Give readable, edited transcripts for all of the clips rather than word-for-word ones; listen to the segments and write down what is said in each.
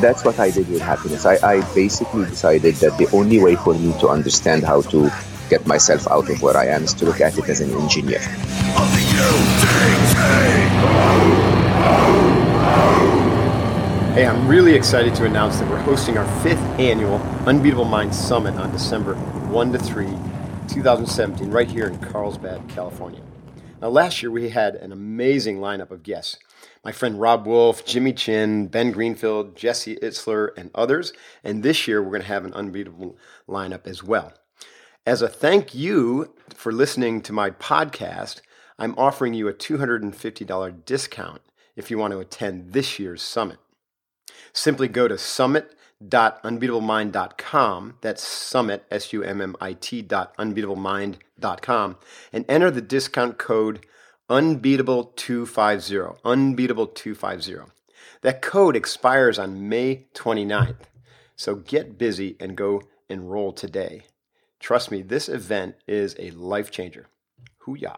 That's what I did with happiness. I basically decided that the only way for me to understand how to get myself out of where I am is to look at it as an engineer. Hey, I'm really excited to announce that we're hosting our 5th annual Unbeatable Minds Summit on December 1-3, 2017, right here in Carlsbad, California. Now, last year we had an amazing lineup of guests. My friend Rob Wolf, Jimmy Chin, Ben Greenfield, Jesse Itzler, and others. And this year we're going to have an unbeatable lineup as well. As a thank you for listening to my podcast, I'm offering you a $250 discount if you want to attend this year's summit. Simply go to summit.unbeatablemind.com, that's summit, summit.unbeatablemind.com, and enter the discount code unbeatable250, unbeatable250. That code expires on May 29th, so get busy and go enroll today. Trust me, this event is a life changer. Hoo-yah.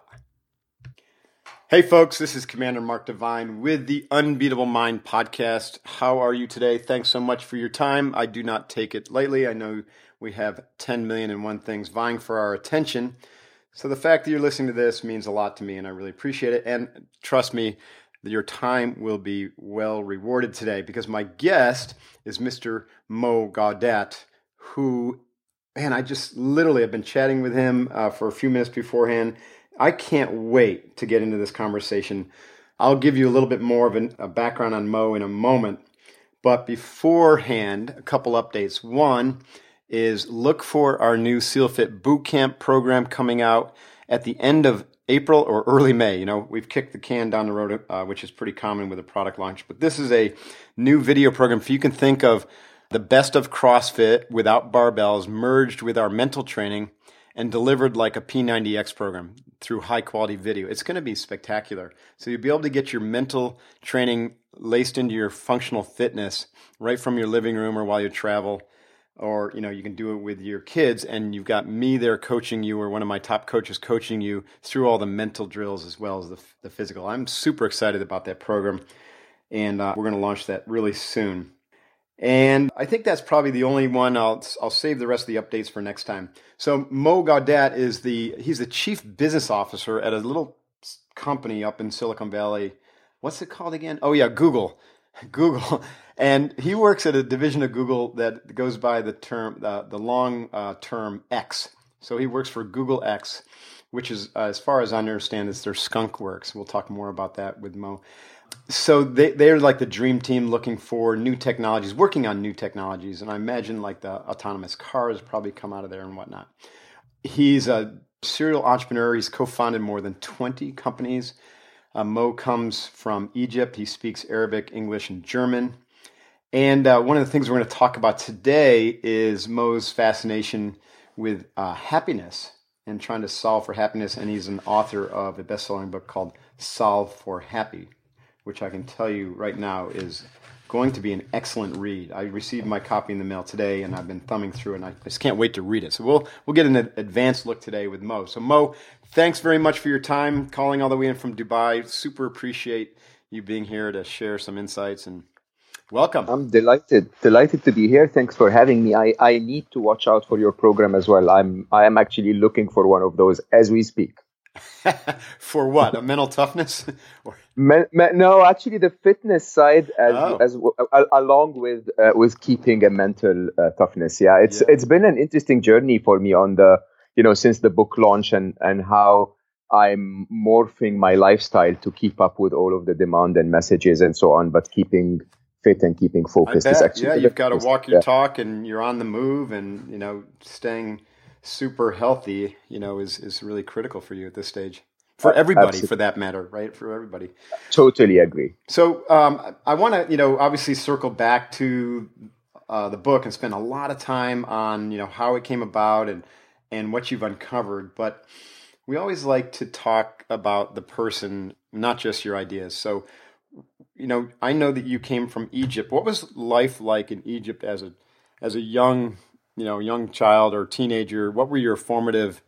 Hey folks, this is Commander Mark Devine with the Unbeatable Mind podcast. How are you today? Thanks so much for your time. I do not take it lightly. I know we have 10 million and one things vying for our attention. So the fact that you're listening to this means a lot to me, and I really appreciate it. And trust me, your time will be well rewarded today, because my guest is Mr. Mo Gawdat, who, man, I just literally have been chatting with him for a few minutes beforehand. I can't wait to get into this conversation. I'll give you a little bit more of a background on Mo in a moment. But beforehand, a couple updates. One is look for our new SealFit bootcamp program coming out at the end of April or early May. You know, we've kicked the can down the road, which is pretty common with a product launch. But this is a new video program. If you can think of the best of CrossFit without barbells merged with our mental training and delivered like a P90X program through high-quality video. It's going to be spectacular. So you'll be able to get your mental training laced into your functional fitness right from your living room or while you travel, or you know, you can do it with your kids, and you've got me there coaching you, or one of my top coaches coaching you through all the mental drills as well as the physical. I'm super excited about that program, and we're going to launch that really soon. And I think that's probably the only one. I'll save the rest of the updates for next time. So Mo Gawdat is he's the chief business officer at a little company up in Silicon Valley. What's it called again? Oh yeah, Google. And he works at a division of Google that goes by the term, the long term X. So he works for Google X, which is, as far as I understand, is their skunk works. We'll talk more about that with Mo. So they're like the dream team looking for new technologies, working on new technologies. And I imagine like the autonomous cars probably come out of there and whatnot. He's a serial entrepreneur. He's co-founded more than 20 companies. Mo comes from Egypt. He speaks Arabic, English, and German. And one of the things we're going to talk about today is Mo's fascination with happiness and trying to solve for happiness. And he's an author of a best-selling book called Solve for Happy, which I can tell you right now is going to be an excellent read. I received my copy in the mail today, and I've been thumbing through, and I just can't wait to read it. So we'll get an advanced look today with Mo. So Mo, thanks very much for your time, calling all the way in from Dubai. Super appreciate you being here to share some insights, and welcome. I'm delighted to be here. Thanks for having me. I need to watch out for your program as well. I am actually looking for one of those as we speak. For what? A mental toughness? No, actually the fitness side along with keeping a mental toughness. Yeah, it's been an interesting journey for me on the, you know, since the book launch and how I'm morphing my lifestyle to keep up with all of the demand and messages and so on, but keeping fit and keeping focused is actually. Yeah, you've got to walk your talk, and you're on the move, and you know, staying super healthy, you know, is really critical for you at this stage. For everybody, absolutely. For that matter, right? For everybody. Totally agree. So I want to, you know, obviously circle back to the book and spend a lot of time on, you know, how it came about and what you've uncovered. But we always like to talk about the person, not just your ideas. So, you know, I know that you came from Egypt. What was life like in Egypt as a young child or teenager? What were your formative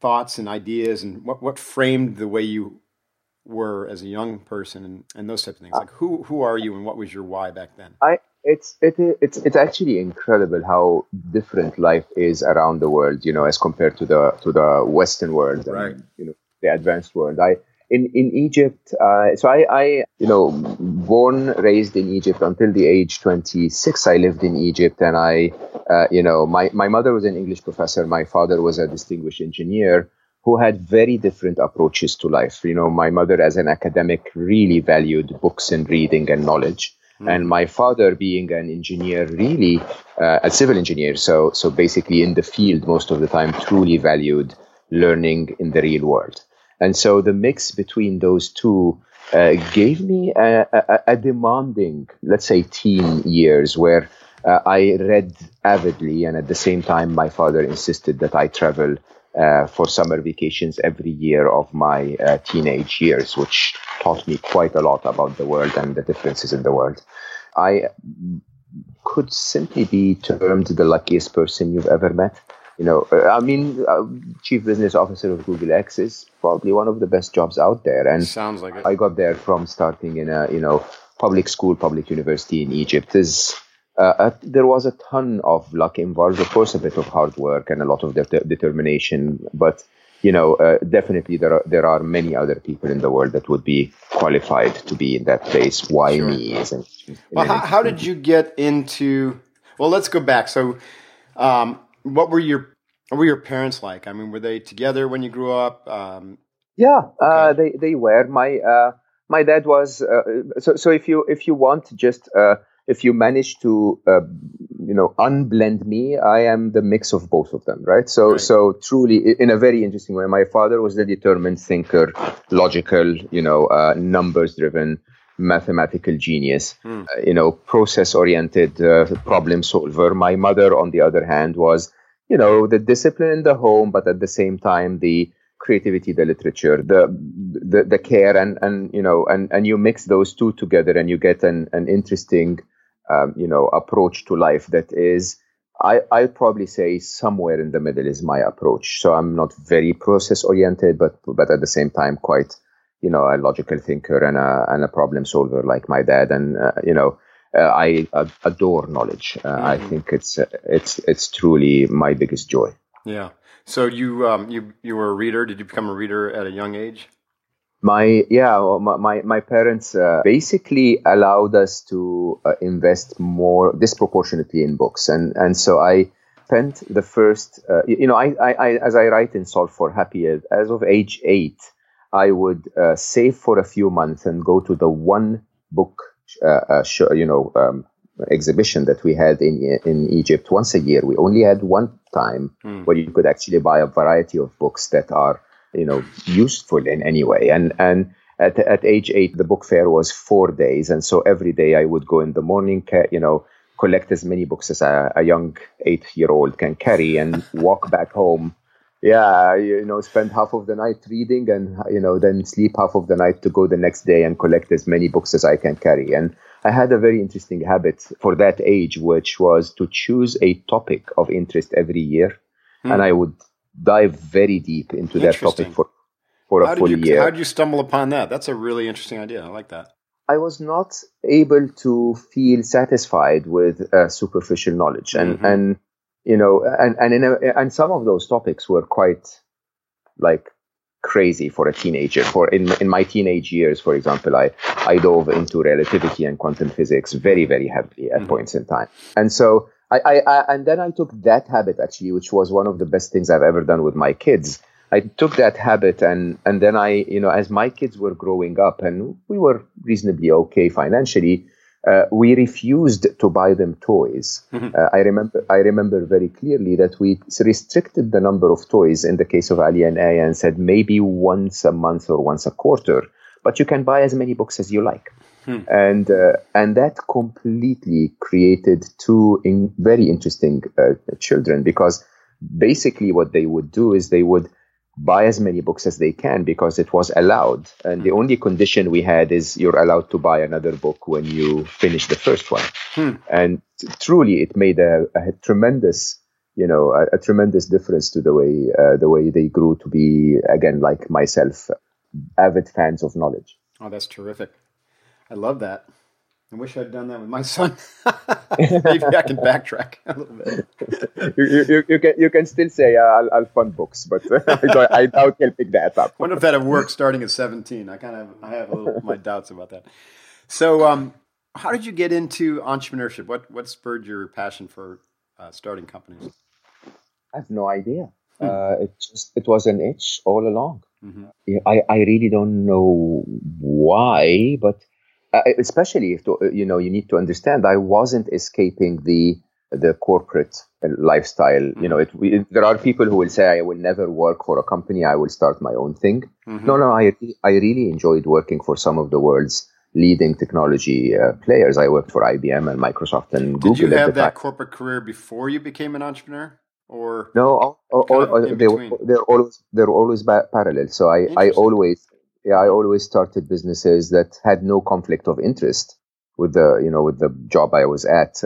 thoughts and ideas, and what framed the way you were as a young person and those types of things? Like who are you and what was your why back then? It's actually incredible how different life is around the world, you know, as compared to the Western world, right? And, you know, the advanced world. In Egypt, so I born, raised in Egypt until the age 26. I lived in Egypt, and my mother was an English professor. My father was a distinguished engineer who had very different approaches to life. You know, my mother, as an academic, really valued books and reading and knowledge. And my father, being an engineer, really a civil engineer, so basically in the field most of the time, truly valued learning in the real world. And so the mix between those two gave me a demanding, let's say, teen years where I read avidly, and at the same time my father insisted that I travel for summer vacations every year of my teenage years, which taught me quite a lot about the world and the differences in the world. I could simply be termed the luckiest person you've ever met. You know, I mean, chief business officer of Google X is probably one of the best jobs out there. And sounds like it. I got there from starting in a, you know, public school, public university in Egypt. There was a ton of luck involved, of course, a bit of hard work and a lot of determination. But, you know, definitely there are many other people in the world that would be qualified to be in that place. Why sure. me? Well, how did you get into? Well, let's go back. So, what were your parents like? I mean, were they together when you grew up? They were. My dad was. So if you want, just. If you manage to, unblend me, I am the mix of both of them, right? So truly, in a very interesting way, my father was the determined thinker, logical, numbers-driven, mathematical genius, process-oriented problem solver. My mother, on the other hand, was, the discipline in the home, but at the same time, the creativity, the literature, the care, and you mix those two together, and you get an interesting. Approach to life that is, I'd probably say somewhere in the middle is my approach. So I'm not very process oriented, but at the same time quite, a logical thinker and a problem solver like my dad. And I adore knowledge. I think it's truly my biggest joy. Yeah. So you were a reader. Did you become a reader at a young age? My parents basically allowed us to invest more disproportionately in books, and so I spent the first, as I write in Solve for Happy, as of age 8, I would save for a few months and go to the one book exhibition that we had in Egypt once a year. We only had one time where you could actually buy a variety of books that are useful in any way. And at age 8, the book fair was 4 days. And so every day I would go in the morning, collect as many books as a young 8-year-old can carry and walk back home. Yeah, spend half of the night reading and, then sleep half of the night to go the next day and collect as many books as I can carry. And I had a very interesting habit for that age, which was to choose a topic of interest every year. And I would dive very deep into that topic for a full year. How did you stumble upon that? That's a really interesting idea. I like that. I was not able to feel satisfied with superficial knowledge, and some of those topics were quite like crazy for a teenager. In my teenage years, for example, I dove into relativity and quantum physics very, very heavily at points in time, and so. And then I took that habit, actually, which was one of the best things I've ever done with my kids. I took that habit and then I, as my kids were growing up and we were reasonably okay financially, we refused to buy them toys. I remember very clearly that we restricted the number of toys in the case of Ali and Aya and said maybe once a month or once a quarter, but you can buy as many books as you like. And that completely created two very interesting children, because basically what they would do is they would buy as many books as they can because it was allowed. And the only condition we had is you're allowed to buy another book when you finish the first one. And truly it made a tremendous, a tremendous difference to the way they grew to be, again, like myself. avid fans of knowledge. Oh, that's terrific. I love that. I wish I'd done that with my son. Maybe I can backtrack a little bit. You can still say, I'll fund books, but I doubt you'll pick that up. I wonder if that would work starting at 17. I have a little my doubts about that. So how did you get into entrepreneurship? What spurred your passion for starting companies? I have no idea. It was an itch all along. Mm-hmm. I really don't know why, but... especially if you need to understand, I wasn't escaping the corporate lifestyle. Mm-hmm. There are people who will say, I will never work for a company, I will start my own thing. Mm-hmm. No, I really enjoyed working for some of the world's leading technology players. I worked for IBM and Microsoft and Google. Did you have that corporate career before you became an entrepreneur? Or no, they're always parallel. So I always started businesses that had no conflict of interest with the job I was at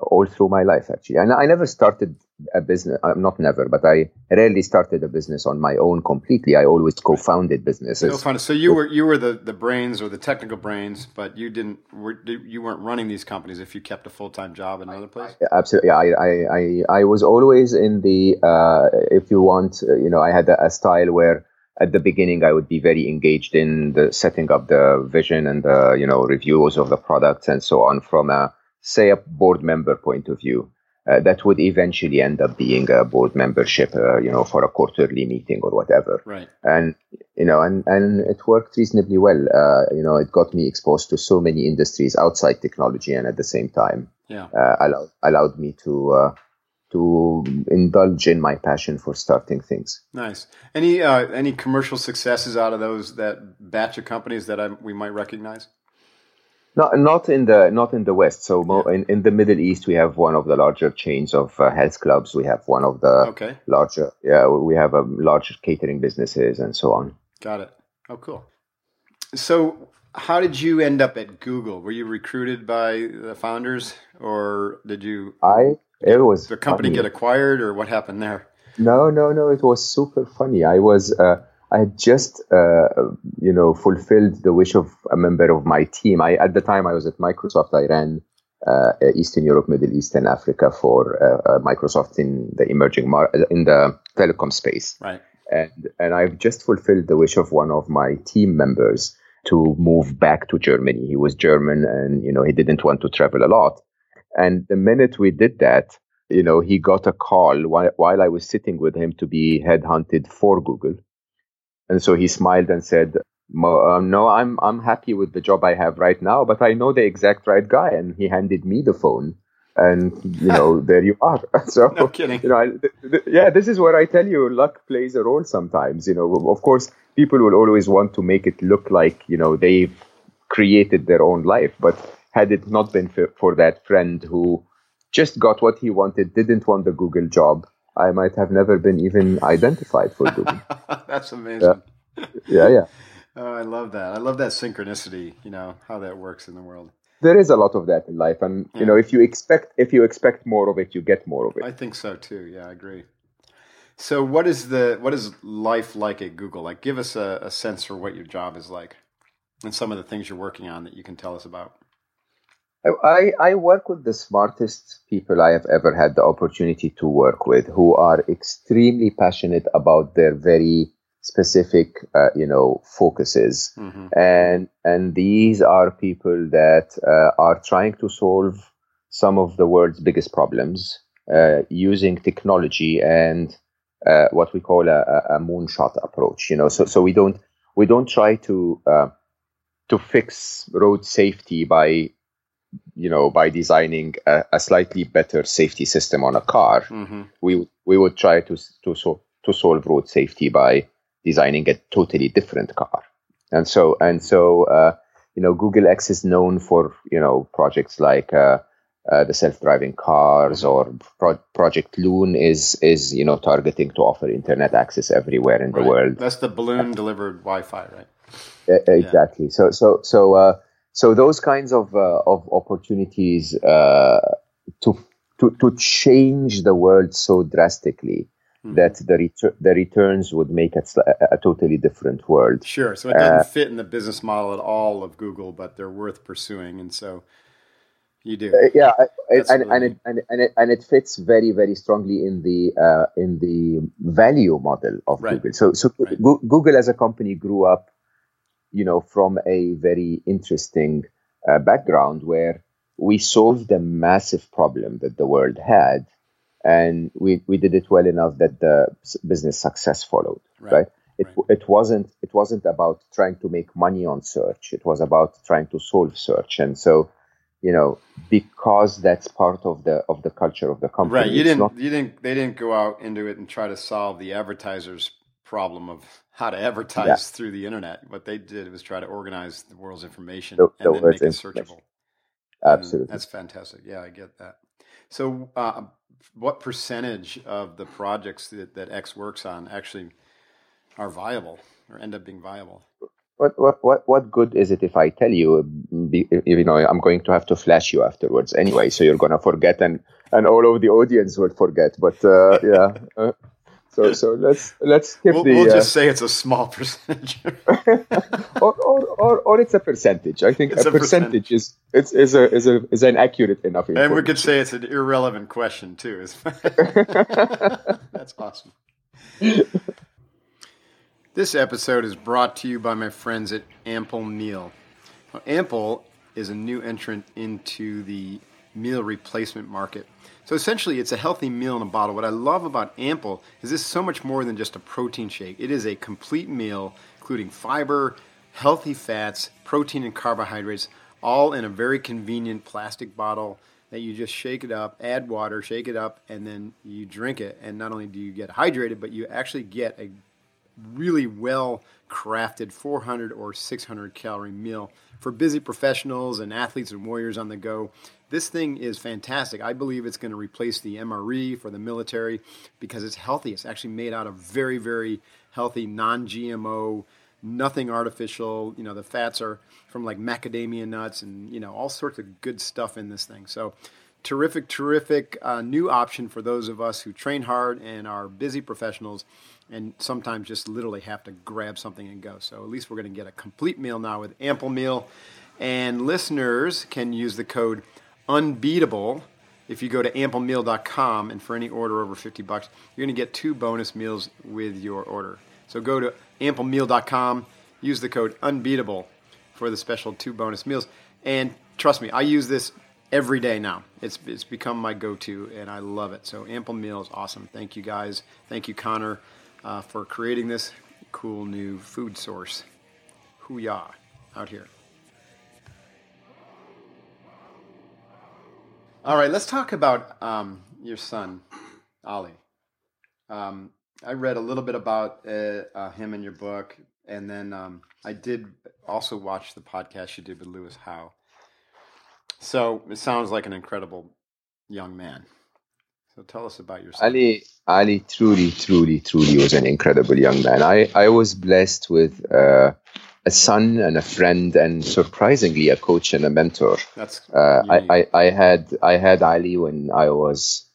all through my life, actually. And I never started a business, but I rarely started a business on my own completely. I always co-founded businesses. So you were the brains or the technical brains, but you weren't running these companies if you kept a full-time job in another place? Absolutely. I was always in the, I had a style where, at the beginning, I would be very engaged in the setting up the vision and the reviews of the products and so on from a board member point of view. That would eventually end up being a board membership, for a quarterly meeting or whatever. Right. And and it worked reasonably well. It got me exposed to so many industries outside technology, and at the same time, allowed me to indulge in my passion for starting things. Nice. Any commercial successes out of that batch of companies that we might recognize? Not in the West. So in the Middle East, we have one of the larger chains of health clubs. We have one of the larger. Yeah, we have large catering businesses and so on. Got it. Oh, cool. So, how did you end up at Google? Were you recruited by the founders, or did you? Did the company get acquired, or what happened there? No. It was super funny. I had just, fulfilled the wish of a member of my team. At the time I was at Microsoft, I ran Eastern Europe, Middle East, and Africa for Microsoft in the in the telecom space. Right. And I've just fulfilled the wish of one of my team members to move back to Germany. He was German, and he didn't want to travel a lot. And the minute we did that, he got a call while I was sitting with him to be headhunted for Google. And so he smiled and said, no, I'm happy with the job I have right now, but I know the exact right guy. And he handed me the phone. And, there you are. So, no kidding. This is where I tell you luck plays a role sometimes. Of course, people will always want to make it look like, they've created their own life. But had it not been for that friend who just got what he wanted, didn't want the Google job, I might have never been even identified for Google. That's amazing. Yeah. Oh, I love that. I love that synchronicity, how that works in the world. There is a lot of that in life. And, if you expect more of it, you get more of it. I think so, too. Yeah, I agree. So what is life like at Google? Like, give us a sense for what your job is like and some of the things you're working on that you can tell us about. I work with the smartest people I have ever had the opportunity to work with, who are extremely passionate about their very specific, focuses. Mm-hmm. And these are people that are trying to solve some of the world's biggest problems using technology and what we call a moonshot approach. So we don't try to fix road safety by designing a slightly better safety system on a car. Mm-hmm. We would try to solve road safety by designing a totally different car. And so Google X is known for projects like the self-driving cars, or Project Loon is targeting to offer internet access everywhere in the world. That's the balloon delivered Wi-Fi, right? Exactly. So those kinds of opportunities to change the world so drastically that the returns would make it a totally different world. Sure. So it doesn't fit in the business model at all of Google, but they're worth pursuing. And so you do. Yeah. And it fits very, very strongly in the value model of Google. So Google as a company grew up, you know, from a very interesting background where we solved a massive problem that the world had. And we did it well enough that the business success followed, right? It wasn't about trying to make money on search. It was about trying to solve search. And so, you know, because that's part of the culture of the company. Right. They didn't go out into it and try to solve the advertiser's problem of how to advertise through the internet. What they did was try to organize the world's information and then make it searchable. Absolutely. That's fantastic. Yeah, I get that. So, what percentage of the projects that X works on actually are viable or end up being viable? What good is it if I tell you? You know, I'm going to have to flash you afterwards anyway, so you're going to forget, and all of the audience will forget. But so let's skip. We'll just say it's a small percentage, or it's a percentage. I think a percentage is an accurate enough. And we could say it's an irrelevant question too. That's awesome. This episode is brought to you by my friends at Ample Meal. Now, Ample is a new entrant into the meal replacement market. So essentially, it's a healthy meal in a bottle. What I love about Ample is this is so much more than just a protein shake. It is a complete meal, including fiber, healthy fats, protein and carbohydrates, all in a very convenient plastic bottle that you just shake it up, add water, shake it up, and then you drink it. And not only do you get hydrated, but you actually get a really well-crafted 400 or 600-calorie meal for busy professionals and athletes and warriors on the go. This thing is fantastic. I believe it's going to replace the MRE for the military because it's healthy. It's actually made out of very, very healthy, non-GMO, nothing artificial. You know, the fats are from like macadamia nuts and, you know, all sorts of good stuff in this thing. So terrific new option for those of us who train hard and are busy professionals and sometimes just literally have to grab something and go. So at least we're going to get a complete meal now with Ample Meal. And listeners can use the code Unbeatable. If you go to amplemeal.com and for any order over $50, you're going to get 2 bonus meals with your order. So go to amplemeal.com, use the code Unbeatable for the special 2 bonus meals. And trust me, I use this every day now. It's become my go-to and I love it. So Ample Meal is awesome. Thank you guys. Thank you, Connor, for creating this cool new food source. Hoo-yah out here. All right, let's talk about your son, Ali. I read a little bit about him in your book, and then I did also watch the podcast you did with Lewis Howe. So it sounds like an incredible young man. So tell us about your son. Ali truly was an incredible young man. I was blessed with a son and a friend, and surprisingly, a coach and a mentor. That's I had Ali when I was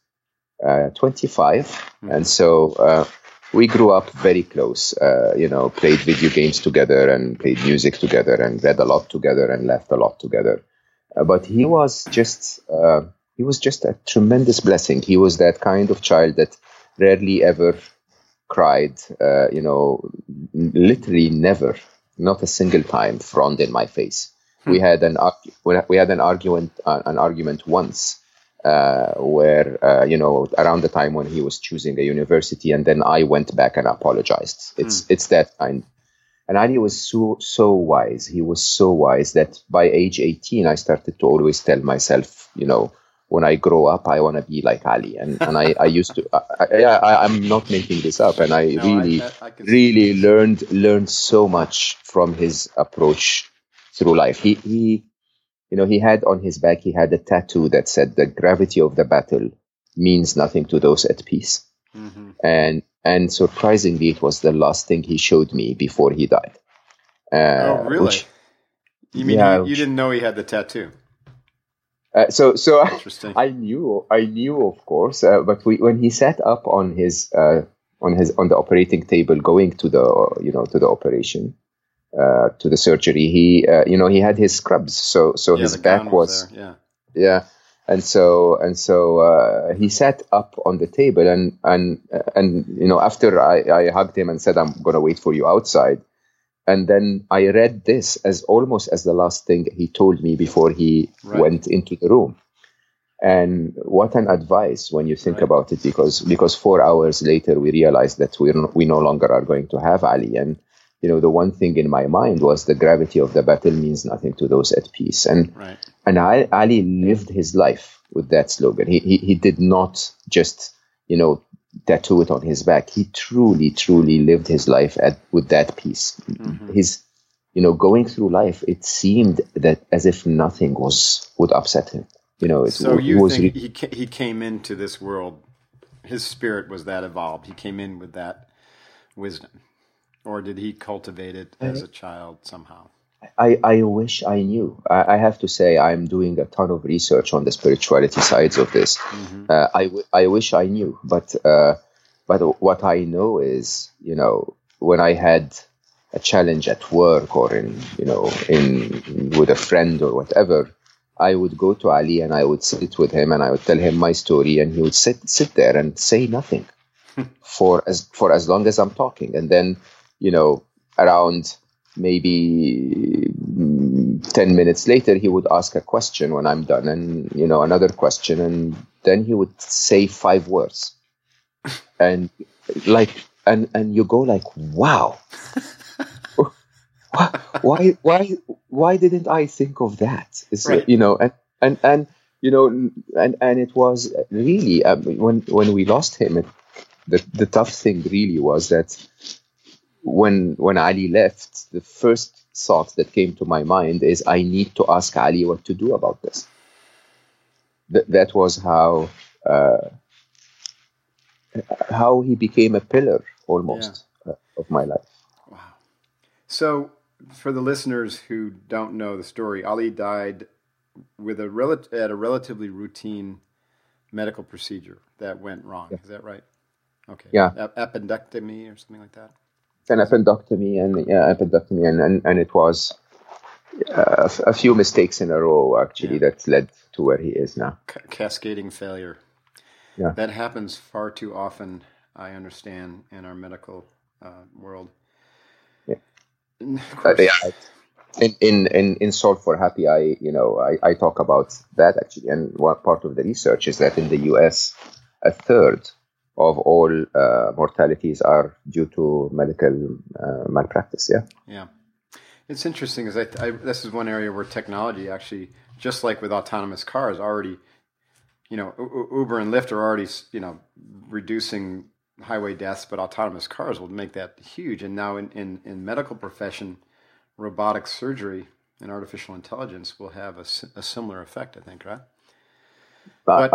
25, and so we grew up very close. You know, played video games together, and played music together, and read a lot together, and laughed a lot together. But he was just a tremendous blessing. He was that kind of child that rarely ever cried. You know, literally never. Not a single time frowned in my face. We had an argument once, where you know, around the time when he was choosing a university, and then I went back and apologized. It's that kind. And Ali was so wise. He was so wise that by age 18, I started to always tell myself, you know, when I grow up, I want to be like Ali. And I used to, I'm not making this up. And I really learned so much from his approach through life. He, you know, he had on his back, he had a tattoo that said the gravity of the battle means nothing to those at peace. Mm-hmm. And surprisingly, it was the last thing he showed me before he died. Oh, really? You mean you didn't know he had the tattoo? So I knew, of course, but when he sat up on his on the operating table going to the to the operation, to the surgery. He he had his scrubs, so his back was there. Yeah. And so he sat up on the table, and after I hugged him and said, I'm gonna wait for you outside, and then I read this as almost as the last thing he told me before he went into the room. And what an advice when you think about it, because 4 hours later we realized that we no longer are going to have Ali, and the one thing in my mind was the gravity of the battle means nothing to those at peace. And Ali lived his life with that slogan. He did not just, tattoo it on his back. He truly lived his life with that peace. Mm-hmm. His, going through life, it seemed that as if nothing would upset him. He came into this world, his spirit was that evolved. He came in with that wisdom. Or did he cultivate it as a child somehow? I wish I knew. I have to say I'm doing a ton of research on the spirituality sides of this. Mm-hmm. I wish I knew. But what I know is, when I had a challenge at work or in with a friend or whatever, I would go to Ali and I would sit with him and I would tell him my story, and he would sit there and say nothing for as long as I'm talking. And then around maybe 10 minutes later, he would ask a question when I'm done, and, another question. And then he would say 5 words. And and you go like, wow, why didn't I think of that? And it was really, when we lost him, the tough thing really was that when Ali left, the first thought that came to my mind is, I need to ask Ali what to do about this. That was how he became a pillar almost of my life. Wow. So for the listeners who don't know the story, Ali died with at a relatively routine medical procedure that went wrong. Yeah. Is that right? Okay. Yeah. Appendectomy or something like that. An appendectomy and it was a few mistakes in a row that led to where he is now. Cascading failure. Yeah, that happens far too often. I understand in our medical world. Yeah, in Solve for Happy, I talk about that actually, and one part of the research is that in the U.S. a third of all mortalities are due to medical malpractice. Yeah. It's interesting. This is one area where technology actually, just like with autonomous cars, already, Uber and Lyft are already, reducing highway deaths, but autonomous cars will make that huge. And now in medical profession, robotic surgery and artificial intelligence will have a similar effect, I think, right? But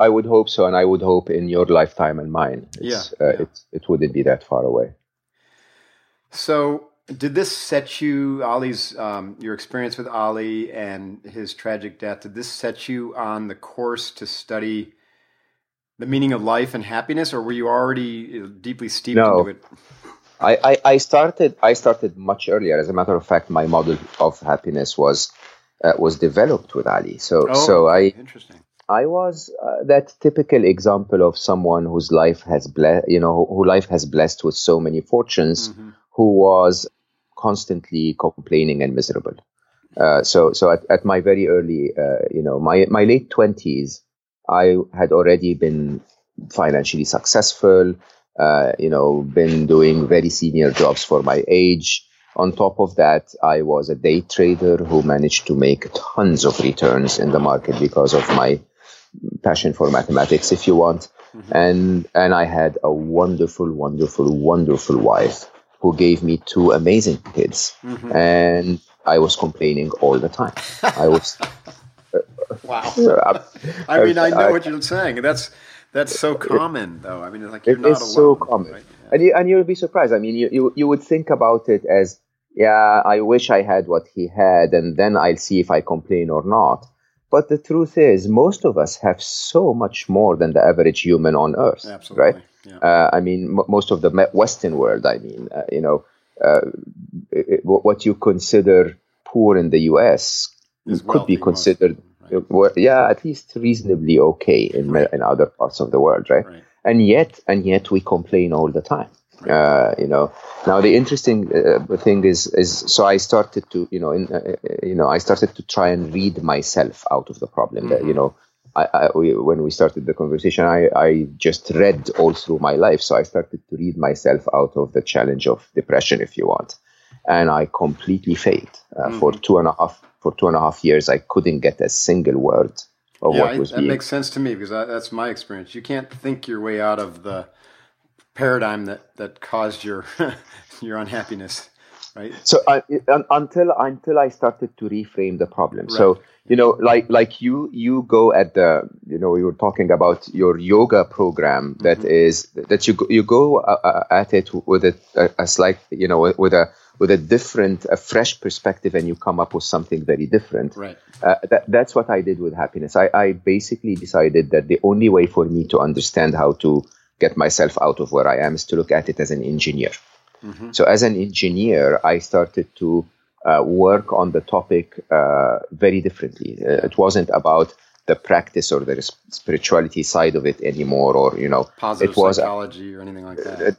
I would hope so, and I would hope in your lifetime and mine. It wouldn't be that far away. So, did this set you, Ali's, your experience with Ali and his tragic death? Did this set you on the course to study the meaning of life and happiness, or were you already deeply steeped into it? I started much earlier. As a matter of fact, my model of happiness was developed with Ali. I was that typical example of someone whose life has blessed, who life has blessed with so many fortunes, mm-hmm. who was constantly complaining and miserable. So at my very early, my late 20s, I had already been financially successful. Been doing very senior jobs for my age. On top of that, I was a day trader who managed to make tons of returns in the market because of my passion for mathematics, if you want. Mm-hmm. And I had a wonderful wife who gave me 2 amazing kids. Mm-hmm. And I was complaining all the time. I was wow. I mean, I know what you're saying. That's so common, though. I mean, like, you're not alone. It is so common. Right? Yeah. And you'll be surprised. I mean, you would think about it as, I wish I had what he had, and then I'll see if I complain or not. But the truth is, most of us have so much more than the average human on Earth. Absolutely. Right? Yeah. I mean, most of the Western world, I mean, you know, what you consider poor in the U.S. could be considered, right? Yeah, at least reasonably okay in other parts of the world, right? Right. And yet we complain all the time. You know, now the interesting thing is so I started to, I started to try and read myself out of the problem. Mm-hmm. That, you know, when we started the conversation, I just read all through my life. So I started to read myself out of the challenge of depression, if you want. And I completely failed for 2.5 years. I couldn't get a single word of what was being. That makes sense to me because that's my experience. You can't think your way out of the paradigm that caused your your unhappiness, right? So until I started to reframe the problem. Right. So you know, like you go at the, you know, we were talking about your yoga program that is that you go at it with a slight, you know, with a different, a fresh perspective, and you come up with something very different. Right. That's what I did with happiness. I basically decided that the only way for me to understand how to get myself out of where I am is to look at it as an engineer. Mm-hmm. So as an engineer, I started to work on the topic very differently. It wasn't about the practice or the spirituality side of it anymore, or, you know, positive psychology or anything like that.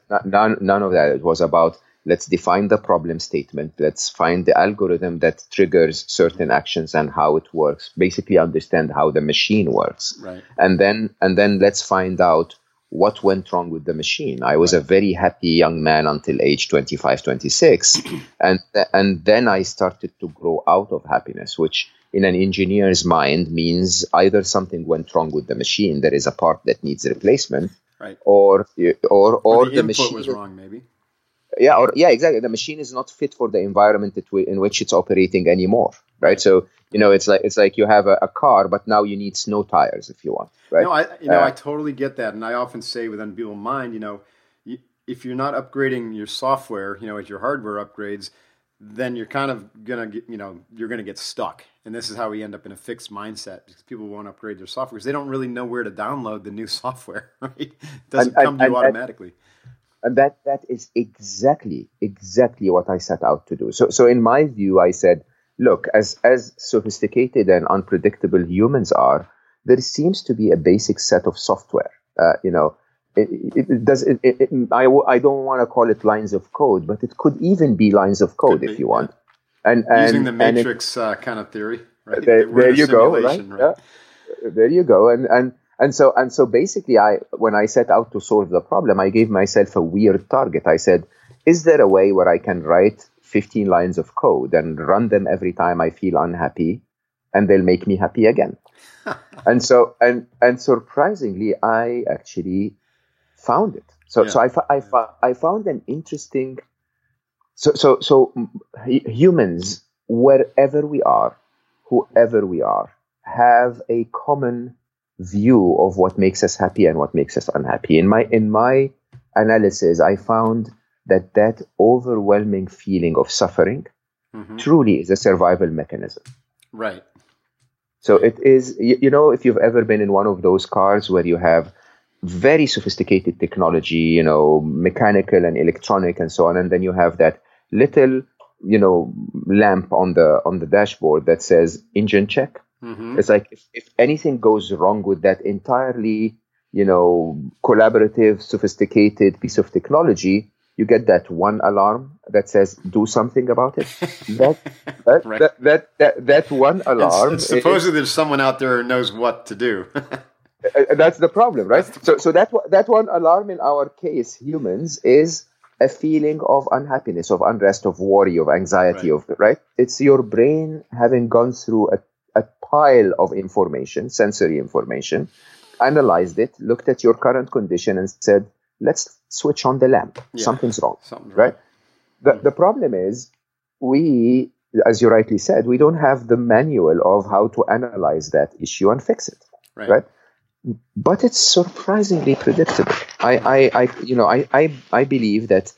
None of that. It was about, let's define the problem statement. Let's find the algorithm that triggers certain actions and how it works. Basically understand how the machine works. Right. And then let's find out what went wrong with the machine. I was a very happy young man until age 25, 26. And then I started to grow out of happiness, which in an engineer's mind means either something went wrong with the machine, there is a part that needs replacement, right? Or the machine was wrong, maybe. Yeah, exactly. The machine is not fit for the environment in which it's operating anymore, right? So, you know, it's like you have a car, but now you need snow tires if you want, right? No, I totally get that, and I often say with Unbeatable Mind, you know, if you're not upgrading your software, you know, as your hardware upgrades, then you're kind of gonna get, you know, you're gonna get stuck, and this is how we end up in a fixed mindset because people won't upgrade their software because they don't really know where to download the new software. Right? It doesn't come to you automatically. And that is exactly what I set out to do. So in my view, I said, look, as sophisticated and unpredictable humans are, there seems to be a basic set of software. You know, I don't want to call it lines of code, but it could even be lines of code if you want. And using the matrix kind of theory, right? There you go, right? Right? Yeah. There you go, And so basically, when I set out to solve the problem, I gave myself a weird target. I said, is there a way where I can write 15 lines of code and run them every time I feel unhappy and they'll make me happy again? and surprisingly, I actually found it. So I found an interesting, humans, wherever we are, whoever we are, have a common view of what makes us happy and what makes us unhappy. In my analysis, I found that overwhelming feeling of suffering truly is a survival mechanism. Right. So it is, you know, if you've ever been in one of those cars where you have very sophisticated technology, you know, mechanical and electronic and so on, and then you have that little, you know, lamp on the dashboard that says engine check. Mm-hmm. It's like if anything goes wrong with that entirely, you know, collaborative, sophisticated piece of technology, you get that one alarm that says, "Do something about it." That one alarm. It's supposedly, there's someone out there who knows what to do. That's the problem, right? So that one alarm in our case, humans, is a feeling of unhappiness, of unrest, of worry, of anxiety, right? It's your brain having gone through a pile of information, sensory information, analyzed it, looked at your current condition and said, let's switch on the lamp. Yeah. Something's wrong, right? The problem is we, as you rightly said, we don't have the manual of how to analyze that issue and fix it, right? But it's surprisingly predictable. I believe that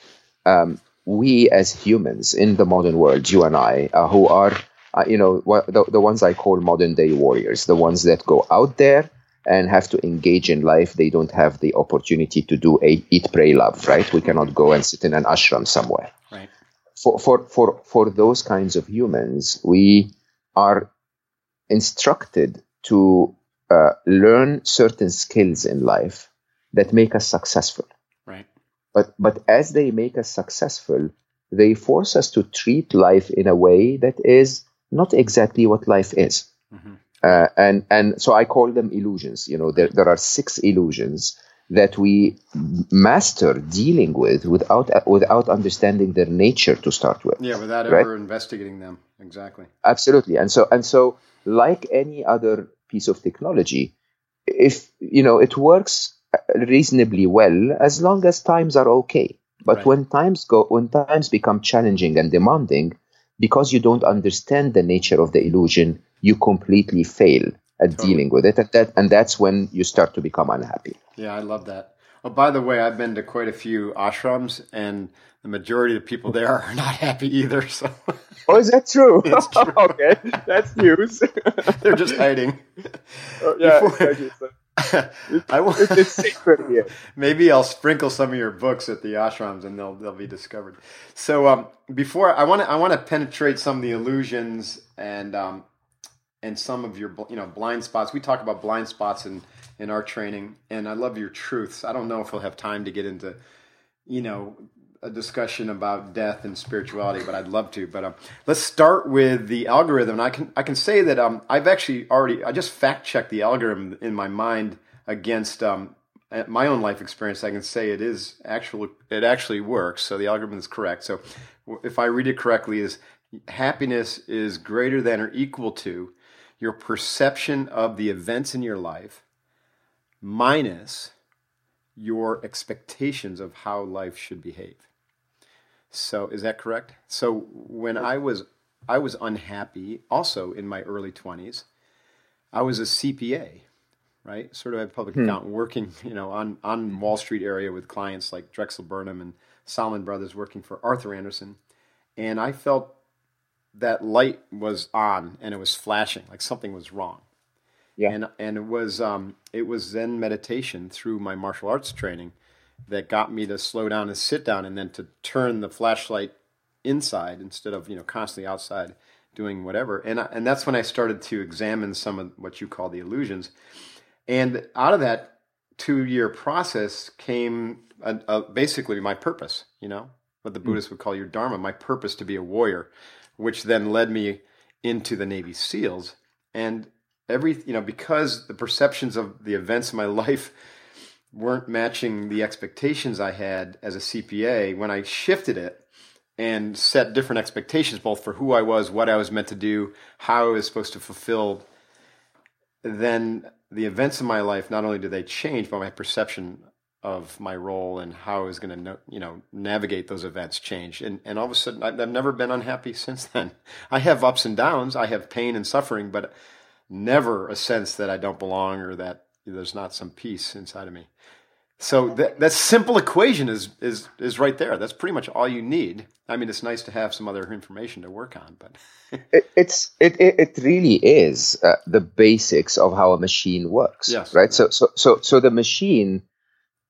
we as humans in the modern world, you and I, who are the ones I call modern day warriors, the ones that go out there and have to engage in life. They don't have the opportunity to do eat, pray, love, right? We cannot go and sit in an ashram somewhere. Right. For those kinds of humans, we are instructed to learn certain skills in life that make us successful. Right. But as they make us successful, they force us to treat life in a way that is not exactly what life is. Mm-hmm. And so I call them illusions. You know, there are 6 illusions that we master dealing with without understanding their nature to start with. Yeah, without ever investigating them. Exactly. Absolutely. And so like any other piece of technology, if you know, it works reasonably well as long as times are okay. But when times become challenging and demanding, because you don't understand the nature of the illusion, you completely fail at dealing with it. And that's when you start to become unhappy. Yeah, I love that. Oh, by the way, I've been to quite a few ashrams, and the majority of the people there are not happy either. So. Oh, is that true? It's true. Okay, that's news. They're just hiding. Oh, yeah, exactly. It's secret here. Maybe I'll sprinkle some of your books at the ashrams, and they'll be discovered. So before I want to penetrate some of the illusions and some of your blind spots. We talk about blind spots in our training, and I love your truths. I don't know if we'll have time to get into a discussion about death and spirituality, but I'd love to. But let's start with the algorithm. And I can say that I've actually I just fact checked the algorithm in my mind against my own life experience. I can say it actually works. So the algorithm is correct. So if I read it correctly, is happiness is greater than or equal to your perception of the events in your life minus your expectations of how life should behave. So is that correct? So when I was unhappy also in my early 20s, I was a CPA, right? Sort of a public account working, on Wall Street area with clients like Drexel Burnham and Salomon Brothers, working for Arthur Anderson. And I felt that light was on and it was flashing, like something was wrong. Yeah. And it was Zen meditation through my martial arts training that got me to slow down and sit down, and then to turn the flashlight inside instead of constantly outside doing whatever. And that's when I started to examine some of what you call the illusions. And out of that 2-year process came basically my purpose, what the Buddhists would call your dharma, my purpose to be a warrior, which then led me into the Navy SEALs. And because the perceptions of the events in my life weren't matching the expectations I had as a CPA, when I shifted it and set different expectations, both for who I was, what I was meant to do, how I was supposed to fulfill, then the events in my life, not only did they change, but my perception of my role and how I was going to navigate those events changed. And all of a sudden, I've never been unhappy since then. I have ups and downs. I have pain and suffering, but never a sense that I don't belong or that there's not some peace inside of me. So that simple equation is right there. That's pretty much all you need. I mean, it's nice to have some other information to work on, but it really is the basics of how a machine works. Yes, right. So the machine.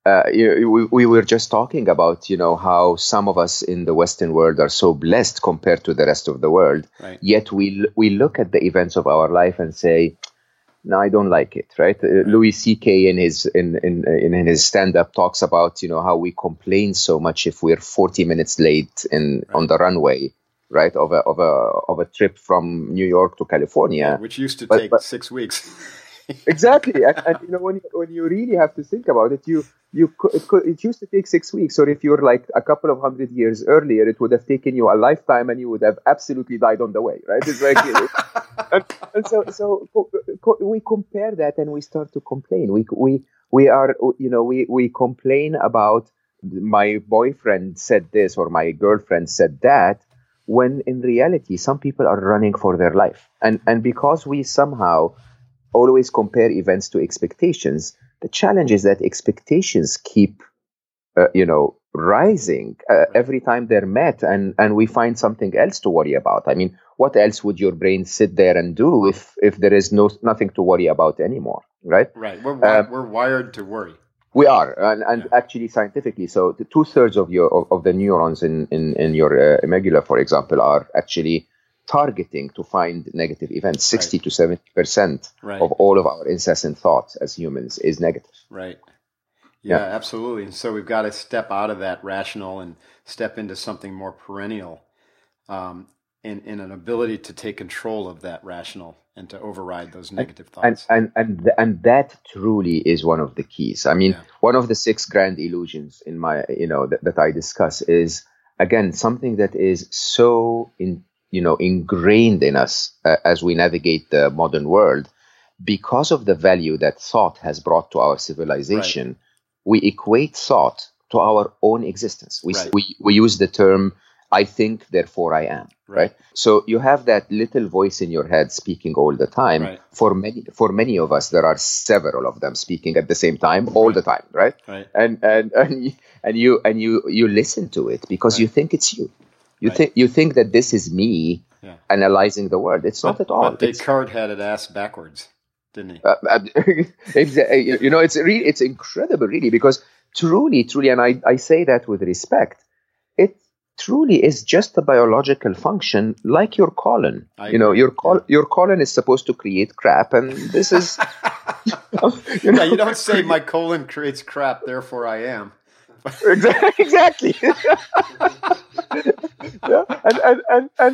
We were just talking about, how some of us in the Western world are so blessed compared to the rest of the world. Right. Yet we look at the events of our life and say, no, I don't like it. Right. Louis C.K. in his stand up talks about, how we complain so much if we're 40 minutes late on the runway. Right. Of a trip from New York to California, which used to take 6 weeks. Exactly. And when you really have to think about it, it used to take 6 weeks, or if you're like a couple of hundred years earlier, it would have taken you a lifetime, and you would have absolutely died on the way, right? It's like, and so we compare that, and we start to complain. We complain about my boyfriend said this or my girlfriend said that, when in reality some people are running for their life, and because we somehow always compare events to expectations. The challenge is that expectations keep rising every time they're met, and we find something else to worry about. I mean, what else would your brain sit there and do if there is nothing to worry about anymore, right? Right. We're wired to worry. We are, and actually scientifically, so the 2/3 of the neurons in your amygdala, for example, are actually targeting to find negative events. 60 to 70% of all of our incessant thoughts as humans is negative. Right. Yeah, absolutely. And so we've got to step out of that rational and step into something more perennial, and an ability to take control of that rational and to override those negative thoughts. And that truly is one of the keys. I mean, one of the 6 grand illusions in my, that I discuss is, again, something that is so ingrained in us as we navigate the modern world, because of the value that thought has brought to our civilization. Right. We equate thought to our own existence. We use the term, I think, therefore I am, right? So you have that little voice in your head speaking all the time. Right. For many of us, there are several of them speaking at the same time, all the time, right? Right. And you listen to it because you think it's you. You think that this is me analyzing the world. It's not at all. But Descartes had it ass backwards, didn't he? It's incredible, really, because truly, and I say that with respect, it truly is just a biological function, like your colon. Your colon is supposed to create crap, and this is. You don't say my colon creates crap, therefore I am. Exactly.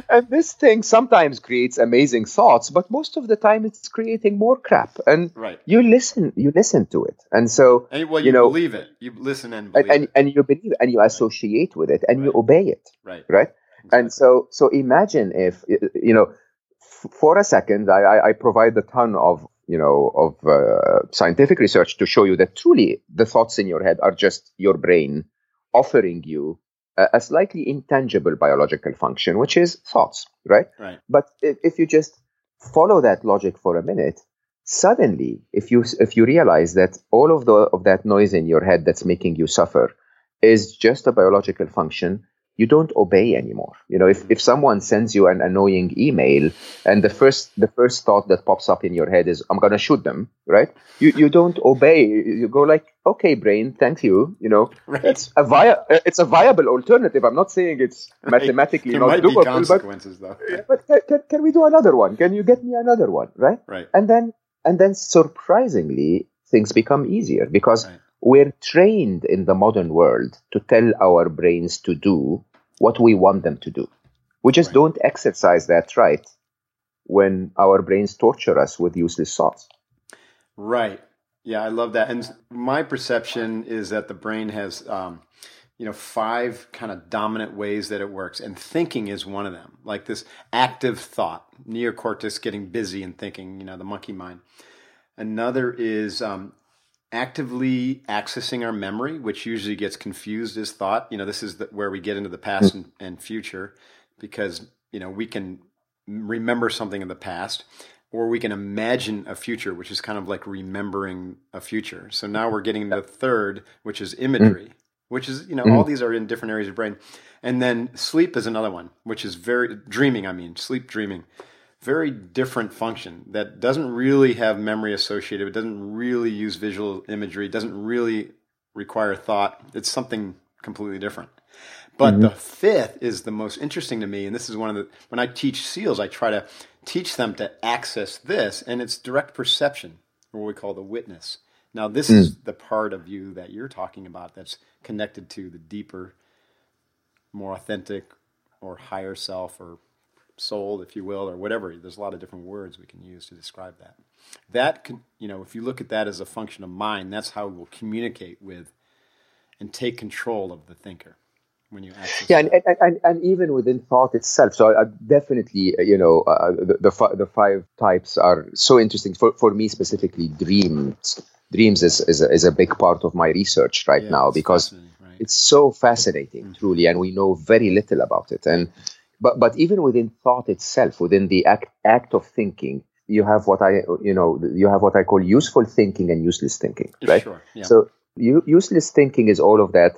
And this thing sometimes creates amazing thoughts, but most of the time it's creating more crap. And you listen to it, and so you believe it. You listen and believe it, and you believe it, and you associate with it, and you obey it. Right. Right. Exactly. And so imagine if for a second, I provide a ton of scientific research to show you that truly the thoughts in your head are just your brain offering you a slightly intangible biological function, which is thoughts, right? Right. But if you just follow that logic for a minute, suddenly, if you realize that all of that noise in your head that's making you suffer is just a biological function, you don't obey anymore. If someone sends you an annoying email and the first thought that pops up in your head is, I'm going to shoot them, right? You don't obey. You go like, okay, brain, thank you. It's a viable alternative. I'm not saying it's mathematically not doable. There might be consequences, though. But can we do another one? Can you get me another one, right? Right. And then surprisingly, things become easier because we're trained in the modern world to tell our brains to do what we want them to do. We just don't exercise that right when our brains torture us with useless thoughts. Right. Yeah, I love that. And my perception is that the brain has, 5 kind of dominant ways that it works. And thinking is one of them, like this active thought, neocortex getting busy and thinking, the monkey mind. Another is actively accessing our memory, which usually gets confused as thought. This is where we get into the past and future, because, we can remember something in the past, or we can imagine a future, which is kind of like remembering a future. So now we're getting the third, which is imagery, which is, all these are in different areas of the brain. And then sleep is another one, which is dreaming. Very different function that doesn't really have memory associated. It doesn't really use visual imagery. It doesn't really require thought. It's something completely different. But the fifth is the most interesting to me. And this is when I teach SEALs, I try to teach them to access this, and it's direct perception, or what we call the witness. Now, this is the part of you that you're talking about that's connected to the deeper, more authentic or higher self, or soul, if you will, or whatever. There's a lot of different words we can use to describe that. That can, if you look at that as a function of mind, that's how we'll communicate with and take control of the thinker when you access. Yeah, and even within thought itself. So I definitely, the 5 types are so interesting for me specifically. Dreams is a big part of my research now, because it's so fascinating, truly, and we know very little about it. And But even within thought itself, within the act of thinking, you have what I call useful thinking and useless thinking, right? Sure, yeah. So useless thinking is all of that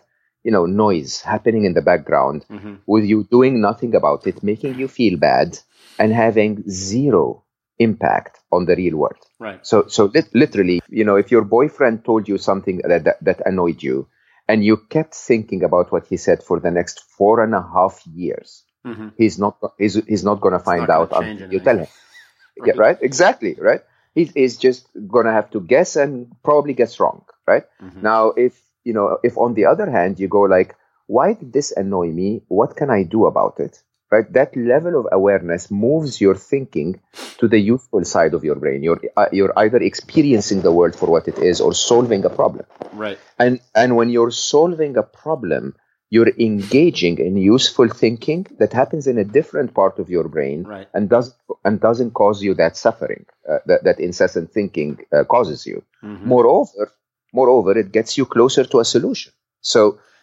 noise happening in the background, mm-hmm. with you doing nothing about it, making you feel bad and having zero impact on the real world. Right. So literally, if your boyfriend told you something that annoyed you and you kept thinking about what he said for the next 4.5 years, mm-hmm. he's not going to find out until you tell him. Right. Yeah, right? Exactly, right? He is just going to have to guess and probably guess wrong, right? Mm-hmm. Now, if on the other hand, you go like, why did this annoy me? What can I do about it? Right? That level of awareness moves your thinking to the useful side of your brain. You're either experiencing the world for what it is or solving a problem. Right. And when you're solving a problem, you're engaging in useful thinking that happens in a different part of your brain, right. and doesn't cause you that suffering that incessant thinking causes you. Mm-hmm. Moreover, it gets you closer to a solution.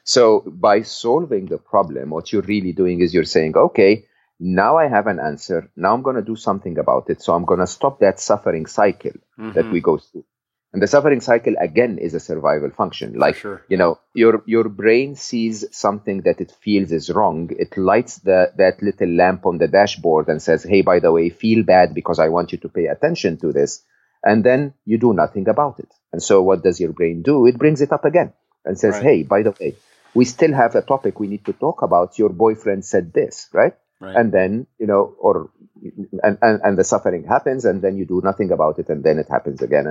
So by solving the problem, what you're really doing is you're saying, okay, now I have an answer. Now I'm going to do something about it. So I'm going to stop that suffering cycle mm-hmm. that we go through. And the suffering cycle, again, is a survival function. Like, sure. Your brain sees something that it feels is wrong. It lights that little lamp on the dashboard and says, hey, by the way, feel bad because I want you to pay attention to this. And then you do nothing about it. And so what does your brain do? It brings it up again and says, right. hey, by the way, we still have a topic we need to talk about. Your boyfriend said this, right? Right. And then, the suffering happens, and then you do nothing about it, and then it happens again,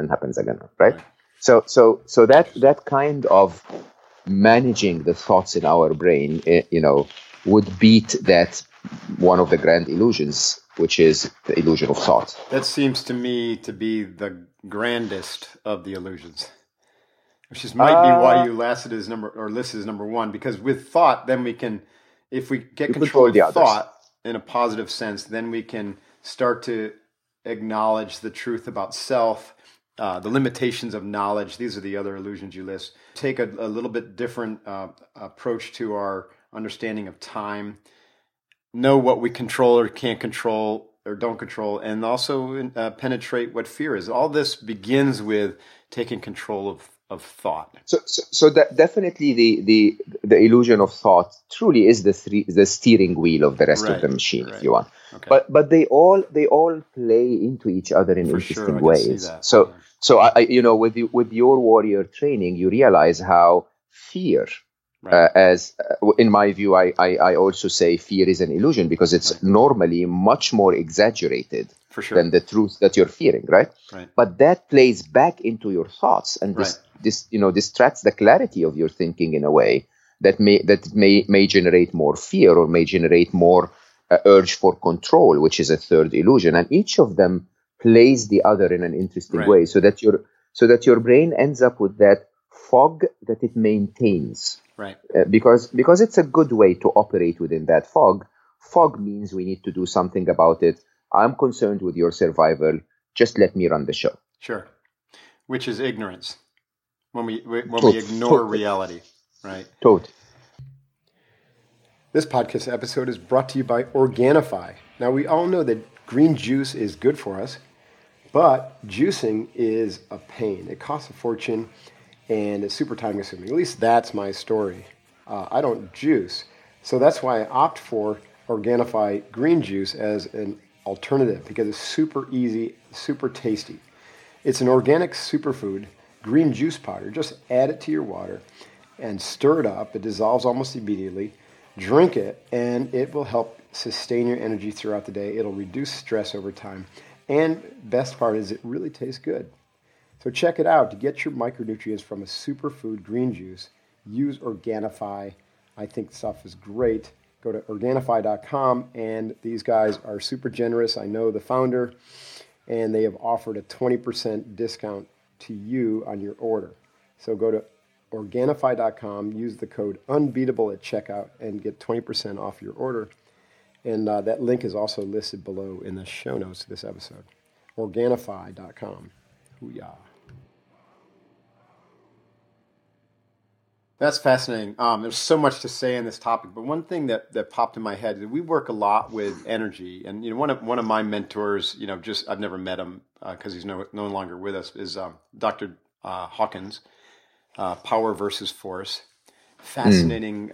right? So that kind of managing the thoughts in our brain, would beat that one of the grand illusions, which is the illusion of thought. That seems to me to be the grandest of the illusions, which is might be why you listed as number one, because with thought, then we can, if we get control of thought in a positive sense, then we can start to acknowledge the truth about self, the limitations of knowledge. These are the other illusions you list. Take a little bit different approach to our understanding of time. Know what we control or can't control or don't control, and also penetrate what fear is. All this begins with taking control of thought. So that definitely the illusion of thought truly is the steering wheel of the rest right. of the machine, right. if you want. Okay. But they all play into each other in interesting ways. So I with your warrior training, you realize how fear. Right. In my view, I also say fear is an illusion because it's right. normally much more exaggerated sure. than the truth that you're fearing, right? Right? But that plays back into your thoughts and this distracts the clarity of your thinking in a way that may generate more fear or may generate more urge for control, which is a third illusion. And each of them plays the other in an interesting right. way, so that your brain ends up with that fog that it maintains. Right. Because it's a good way to operate within that fog. Fog means we need to do something about it. I'm concerned with your survival. Just let me run the show. Sure. Which is ignorance. When we ignore reality, right? Totally. This podcast episode is brought to you by Organifi. Now, we all know that green juice is good for us, but juicing is a pain. It costs a fortune. And it's super time consuming. At least that's my story. I don't juice. So that's why I opt for Organifi green juice as an alternative because it's super easy, super tasty. It's an organic superfood green juice powder. Just add it to your water and stir it up. It dissolves almost immediately. Drink it and it will help sustain your energy throughout the day. It'll reduce stress over time. And best part is it really tastes good. So check it out. To get your micronutrients from a superfood green juice, use Organifi. I think stuff is great. Go to Organifi.com, and these guys are super generous. I know the founder, and they have offered a 20% discount to you on your order. So go to Organifi.com, use the code UNBEATABLE at checkout, and get 20% off your order. And that link is also listed below in the show notes of this episode. Organifi.com. Hoo-yah. That's fascinating. There's so much to say in this topic, but one thing that popped in my head is we work a lot with energy, and one of my mentors, just I've never met him because he's no longer with us, is Dr. Hawkins, Power versus Force, fascinating.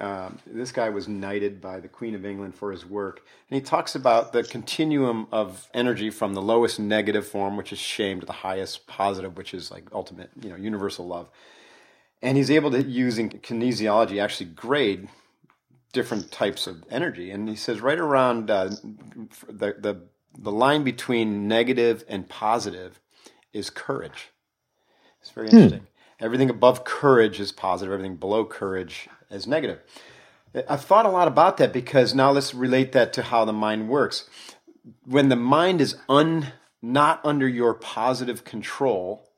This guy was knighted by the Queen of England for his work. And he talks about the continuum of energy from the lowest negative form, which is shame, to the highest positive, which is like ultimate, you know, universal love. And he's able to, using kinesiology, actually grade different types of energy. And he says right around the line between negative and positive is courage. It's very interesting. Everything above courage is positive. Everything below courage is negative. I've thought a lot about that, because now let's relate that to how the mind works. When the mind is not under your positive control,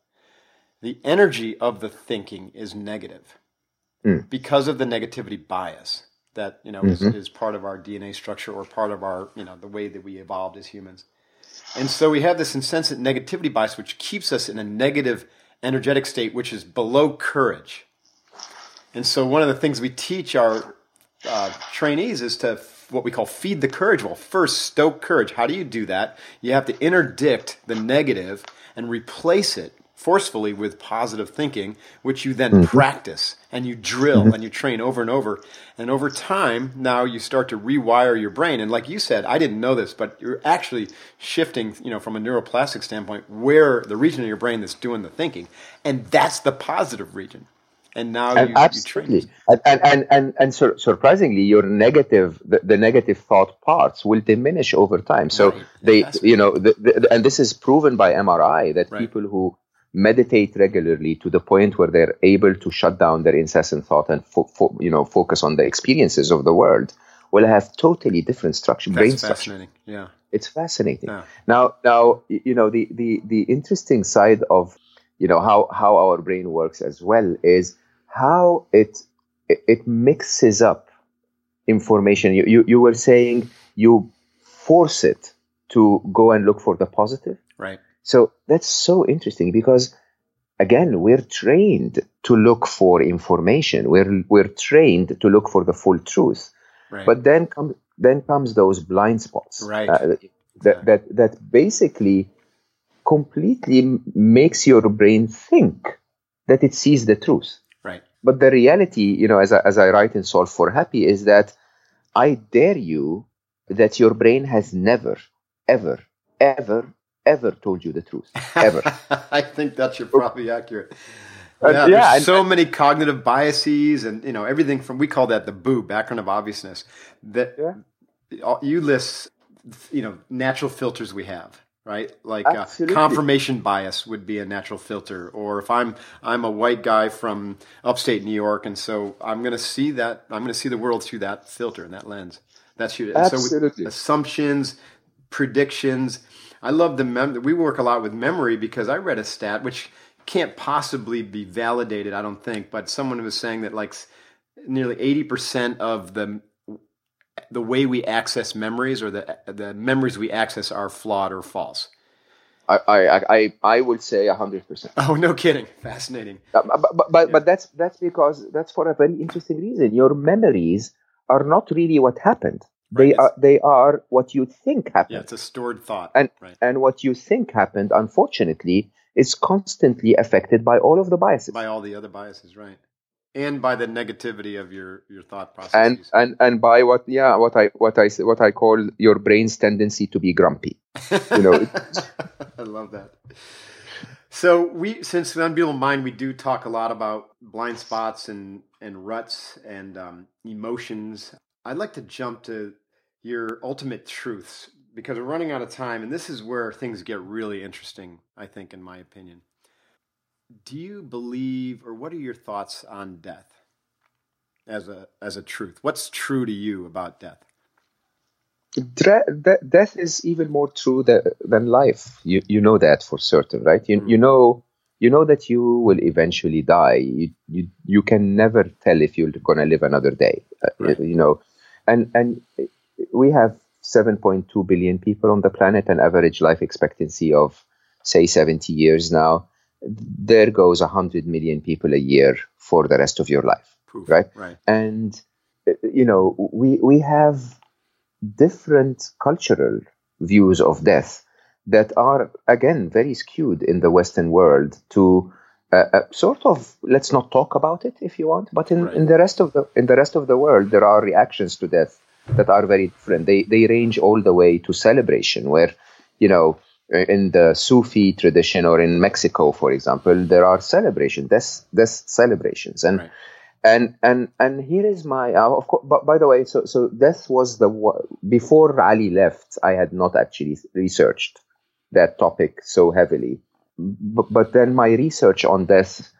the energy of the thinking is negative because of the negativity bias that, you know, is part of our DNA structure, or part of our, you know, the way that we evolved as humans. And so we have this insensate negativity bias, which keeps us in a negative energetic state, which is below courage. And so one of the things we teach our trainees is to what we call feed the courage. Well, first, stoke courage. How do you do that? You have to interdict the negative and replace it forcefully with positive thinking, which you then practice, and you drill, and you train over and over. And over time, now you start to rewire your brain. And like you said, I didn't know this, but you're actually shifting, you know, from a neuroplastic standpoint, where the region of your brain that's doing the thinking, and that's the positive region. And now you train. And surprisingly, your negative, the negative thought parts will diminish over time. So and this is proven by MRI that people who meditate regularly to the point where they're able to shut down their incessant thought and focus on the experiences of the world will have totally different structure. Brain structure. Yeah, it's fascinating. Yeah. Now, you know, the interesting side of, you know, how our brain works as well is how it mixes up information. You were saying you force it to go and look for the positive, right? So that's so interesting, because, again, we're trained to look for information. We're trained to look for the full truth. Right. But then comes those blind spots, right? That basically completely makes your brain think that it sees the truth. Right. But the reality, you know, as I write in Solve for Happy, is that I dare you that your brain has never, ever, ever told you the truth, ever. I think that's probably accurate. There's so many cognitive biases, and, you know, everything from, we call that the BOO, background of obviousness, that you list, you know, natural filters we have, right? Like confirmation bias would be a natural filter. Or if I'm a white guy from upstate New York, and so I'm going to see the world through that filter and that lens. That's you. Absolutely. So assumptions, predictions. I love we work a lot with memory, because I read a stat which can't possibly be validated, I don't think, but someone was saying that like nearly 80% of the way we access memories, or the memories we access, are flawed or false. I would say 100%. Oh, no kidding! Fascinating. But that's because that's for a very interesting reason. Your memories are not really what happened. They are what you think happened. Yeah, it's a stored thought. And what you think happened, unfortunately, is constantly affected by all of the biases. By all the other biases, right. And by the negativity of your thought process. And by what I call your brain's tendency to be grumpy. You know. I love that. So since the Unbeatable Mind, we do talk a lot about blind spots and ruts and emotions. I'd like to jump to your ultimate truths, because we're running out of time, and this is where things get really interesting, I think, in my opinion. Do you believe, or what are your thoughts on death as a truth? What's true to you about death? Death is even more true than life. You know that for certain, right? You know that you will eventually die. You can never tell if you're going to live another day, right. You know. And we have 7.2 billion people on the planet, an average life expectancy of, say, 70 years now. There goes 100 million people a year for the rest of your life, right? And, you know, we have different cultural views of death that are, again, very skewed in the Western world to sort of let's not talk about it if you want, but in the rest of the world there are reactions to death that are very different. They range all the way to celebration, where, you know, in the Sufi tradition or in Mexico, for example, there are celebrations, death celebrations, and right. And here is my of course. But by the way, so death was the before Ali left. I had not actually researched that topic so heavily, but then my research on death,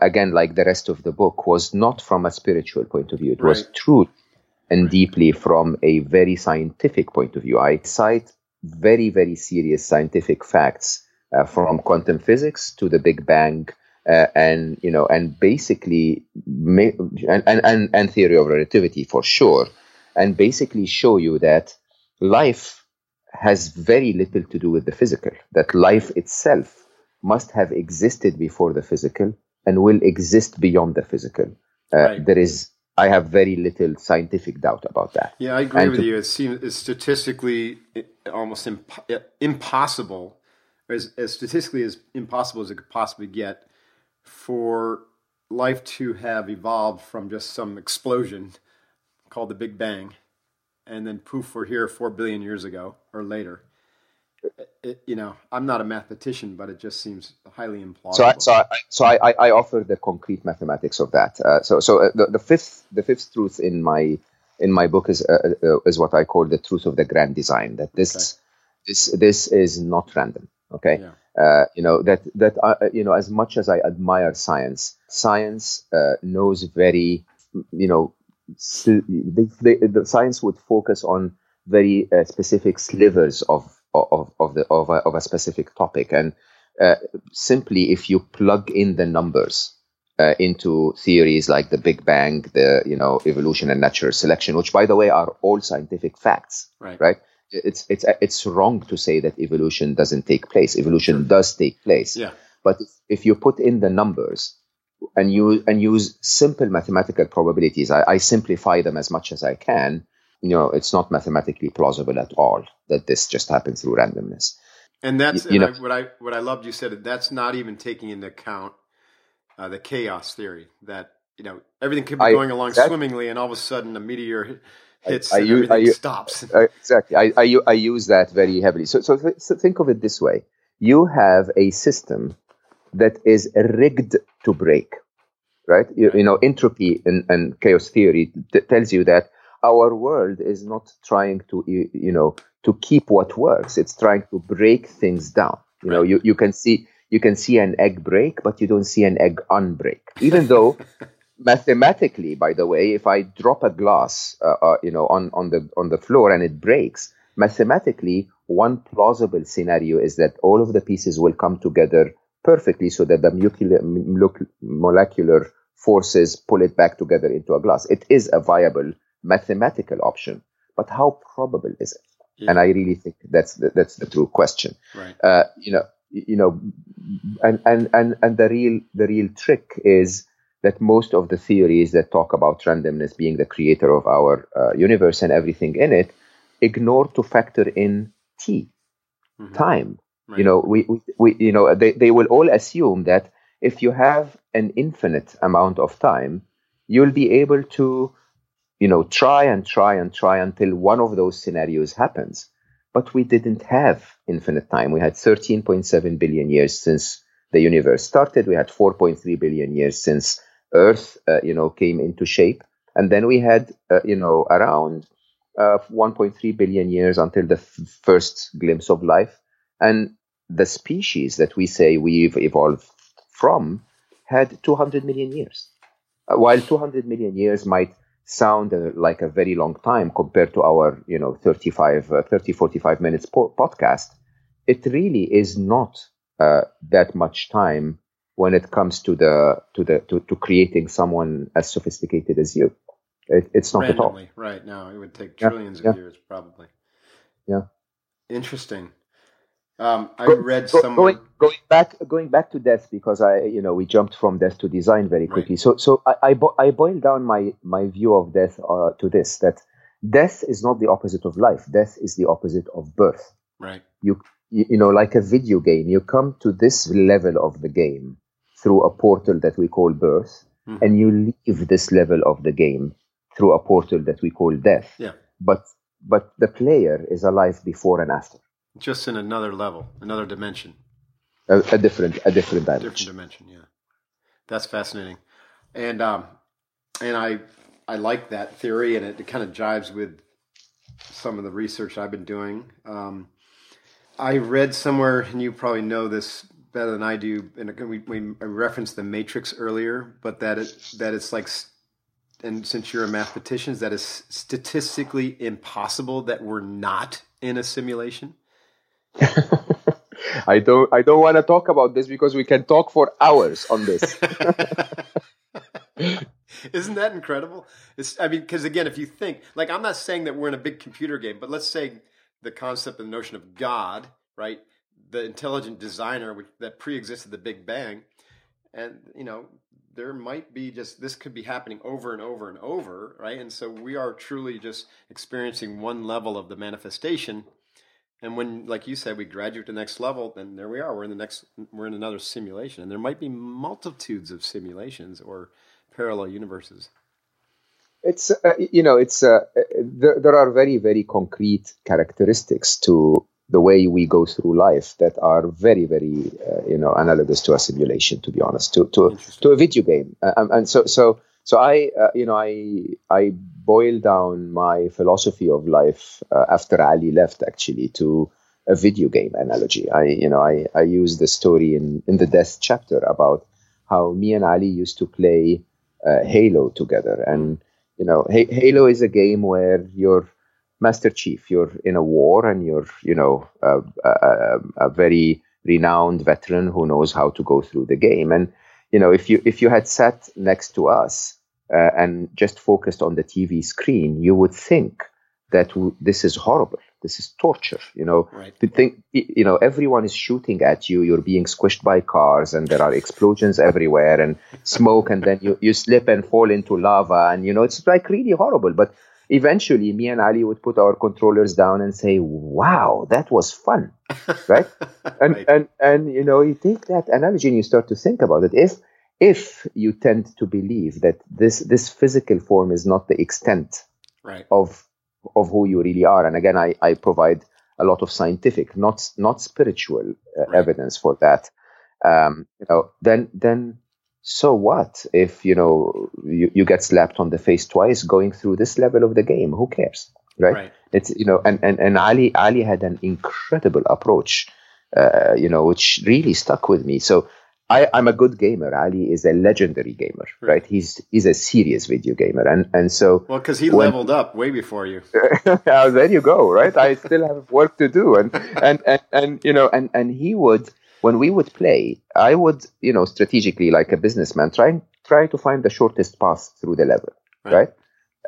again, like the rest of the book, was not from a spiritual point of view. It was true and deeply from a very scientific point of view. I cite very, very serious scientific facts from quantum physics to the Big Bang, and theory of relativity for sure, and basically show you that life has very little to do with the physical, that life itself must have existed before the physical and will exist beyond the physical. I have very little scientific doubt about that. Yeah, I agree with you. It seems it's statistically almost impossible, as statistically as impossible as it could possibly get, for life to have evolved from just some explosion called the Big Bang, and then poof, we're here 4 billion years ago or later. I'm not a mathematician, but it just seems highly implausible. So I offer the concrete mathematics of that. The fifth truth in my book is what I call the truth of the grand design. That this is not random. Okay, yeah. As much as I admire science knows very, the science would focus on very specific slivers of a specific topic, and simply if you plug in the numbers into theories like the Big Bang, evolution and natural selection, which by the way are all scientific facts, right? It's wrong to say that evolution doesn't take place. Evolution does take place, but if you put in the numbers and use simple mathematical probabilities, I simplify them as much as I can. It's not mathematically plausible at all that this just happens through randomness. And that's what I loved. You said that's not even taking into account the chaos theory that everything could be going along swimmingly, and all of a sudden a meteor hits and everything stops. Exactly. I use that very heavily. So think of it this way: you have a system that is rigged to break, right? Entropy and chaos theory tells you that our world is not trying to, to keep what works. It's trying to break things down. You can see an egg break, but you don't see an egg unbreak. Even though mathematically, by the way, if I drop a glass, on the floor and it breaks, mathematically, one plausible scenario is that all of the pieces will come together perfectly so that the molecular forces pull it back together into a glass. It is a viable mathematical option, but how probable is it? And I really think that's the true question. And the real trick is that most of the theories that talk about randomness being the creator of our universe and everything in it ignore to factor in time. They will all assume that if you have an infinite amount of time, you'll be able to try until one of those scenarios happens. But we didn't have infinite time. We had 13.7 billion years since the universe started. We had 4.3 billion years since Earth, came into shape. And then we had, around 1.3 billion years until the first glimpse of life. And the species that we say we've evolved from had 200 million years. While 200 million years might sound like a very long time compared to our 45 minutes podcast, it really is not that much time when it comes to creating someone as sophisticated as you. It's not randomly, at all right now. It would take trillions of years probably. Interesting. Going back to death, because we jumped from death to design very quickly. So I boiled down my view of death to this: that death is not the opposite of life. Death is the opposite of birth. Right. You like a video game, you come to this level of the game through a portal that we call birth, and you leave this level of the game through a portal that we call death. Yeah. But the player is alive before and after. Just in another level, another dimension. A different dimension. A different dimension, yeah. That's fascinating. And I like that theory, and it kind of jives with some of the research I've been doing. I read somewhere, and you probably know this better than I do, and we referenced the matrix earlier, but that it's like, and since you're a mathematician, that is statistically impossible that we're not in a simulation. I don't want to talk about this because we can talk for hours on this. Isn't that incredible? Because again, if you think, like, I'm not saying that we're in a big computer game, but let's say the concept and the notion of God, right? The intelligent designer that preexisted the Big Bang, and there might be just, this could be happening over and over and over, right? And so we are truly just experiencing one level of the manifestation. And when, like you said, we graduate to the next level, then there we are. We're in another simulation, and there might be multitudes of simulations or parallel universes. It's there are very, very concrete characteristics to the way we go through life that are very, very analogous to a simulation. To be honest, to a video game, So I boiled down my philosophy of life after Ali left, actually, to a video game analogy. I use the story in the death chapter about how me and Ali used to play Halo together. And Halo is a game where you're Master Chief, you're in a war, and you're a very renowned veteran who knows how to go through the game. And if you had sat next to us and just focused on the TV screen, you would think that this is horrible. This is torture. Right. To think, everyone is shooting at you. You're being squished by cars, and there are explosions everywhere, and smoke, and then you slip and fall into lava, and it's like really horrible. But eventually, me and Ali would put our controllers down and say, "Wow, that was fun," right? And right. And you take that analogy and you start to think about it. If you tend to believe that this physical form is not the extent right. of who you really are, and again, I provide a lot of scientific, not spiritual right. evidence for that. Then. So what if, you get slapped on the face twice going through this level of the game? Who cares, right? Right. It's, and Ali had an incredible approach, which really stuck with me. So I'm a good gamer. Ali is a legendary gamer, right? He's a serious video gamer. And so... Well, because he leveled up way before you. There you go, right? I still have work to do. And he would... When we would play, I would, strategically, like a businessman, try to find the shortest path through the level, right?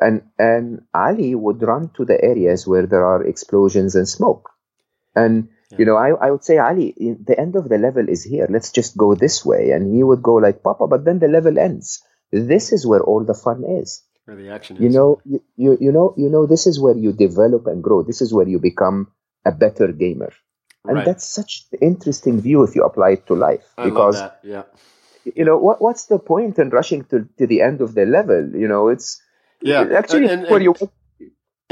And Ali would run to the areas where there are explosions and smoke. And, I would say, Ali, the end of the level is here. Let's just go this way. And he would go like, Papa, but then the level ends. This is where all the fun is. Where the action is. This is where you develop and grow. This is where you become a better gamer. And that's such an interesting view if you apply it to life. Because, I love that. Yeah. What's the point in rushing to the end of the level? It's actually where you...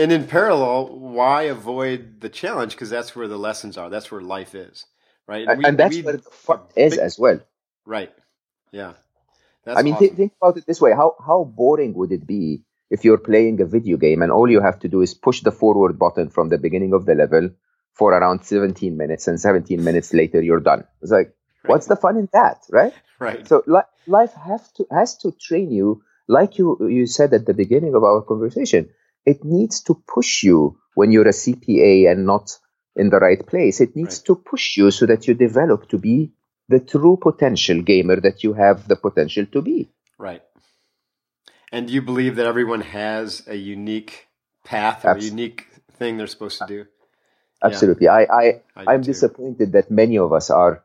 And in parallel, why avoid the challenge? Because that's where the lessons are. That's where life is, right? And that's where the fun is as well. Right. Yeah. That's awesome. Think about it this way. How boring would it be if you're playing a video game and all you have to do is push the forward button from the beginning of the level for around 17 minutes, and 17 minutes later, you're done. It's like, what's the fun in that, right? Right. So life has to train you, like you said at the beginning of our conversation. It needs to push you when you're a CPA and not in the right place. It needs to push you so that you develop to be the true potential gamer that you have the potential to be. Right. And do you believe that everyone has a unique path or a unique thing they're supposed to do? Absolutely. Yeah. I'm disappointed that many of us are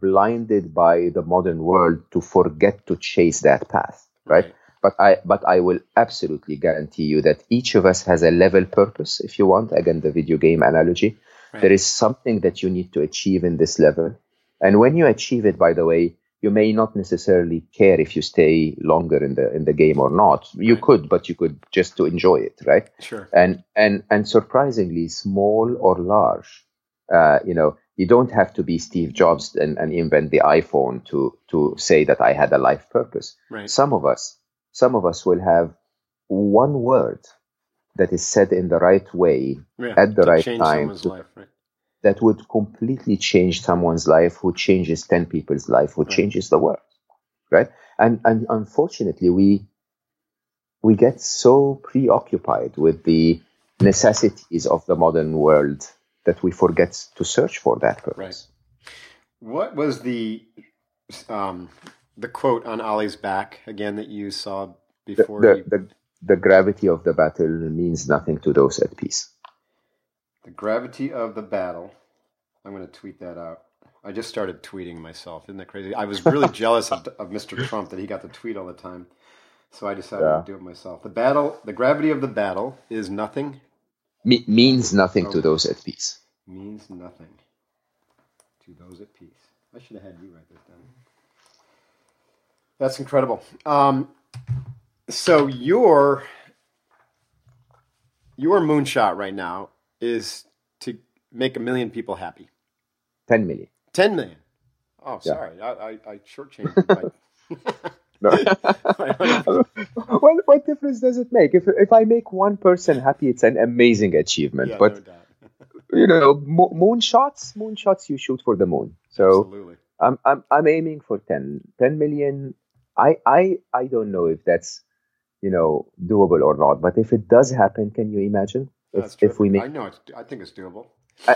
blinded by the modern world to forget to chase that path, right? But I will absolutely guarantee you that each of us has a level purpose, if you want, again, the video game analogy. Right. There is something that you need to achieve in this level. And when you achieve it, by the way, you may not necessarily care if you stay longer in the game or not. You could, but you could just to enjoy it, right? Sure. And surprisingly, small or large, you don't have to be Steve Jobs and invent the iPhone to say that I had a life purpose. Right. Some of us will have one word that is said in the right way at the right time that would completely change someone's life, who changes 10 people's life, who changes the world, right? And unfortunately, we get so preoccupied with the necessities of the modern world that we forget to search for that purpose. Right. What was the quote on Ali's back again that you saw before? The gravity of the battle means nothing to those at peace. The gravity of the battle. I'm going to tweet that out. I just started tweeting myself. Isn't that crazy? I was really jealous of Mr. Trump that he got to tweet all the time. So I decided to do it myself. The gravity of the battle is nothing. Means nothing to those at peace. Means nothing to those at peace. I should have had you write this down. That's incredible. So your moonshot right now is to make 1 million people happy. 10 million. 10 million. Oh, sorry. I shortchanged it. No. Well, what difference does it make? If I make one person happy, it's an amazing achievement. Yeah, but no doubt. moonshots, you shoot for the moon. So absolutely. I'm aiming for 10 million. I don't know if that's doable or not. But if it does happen, can you imagine? If we make, I know. I think it's doable.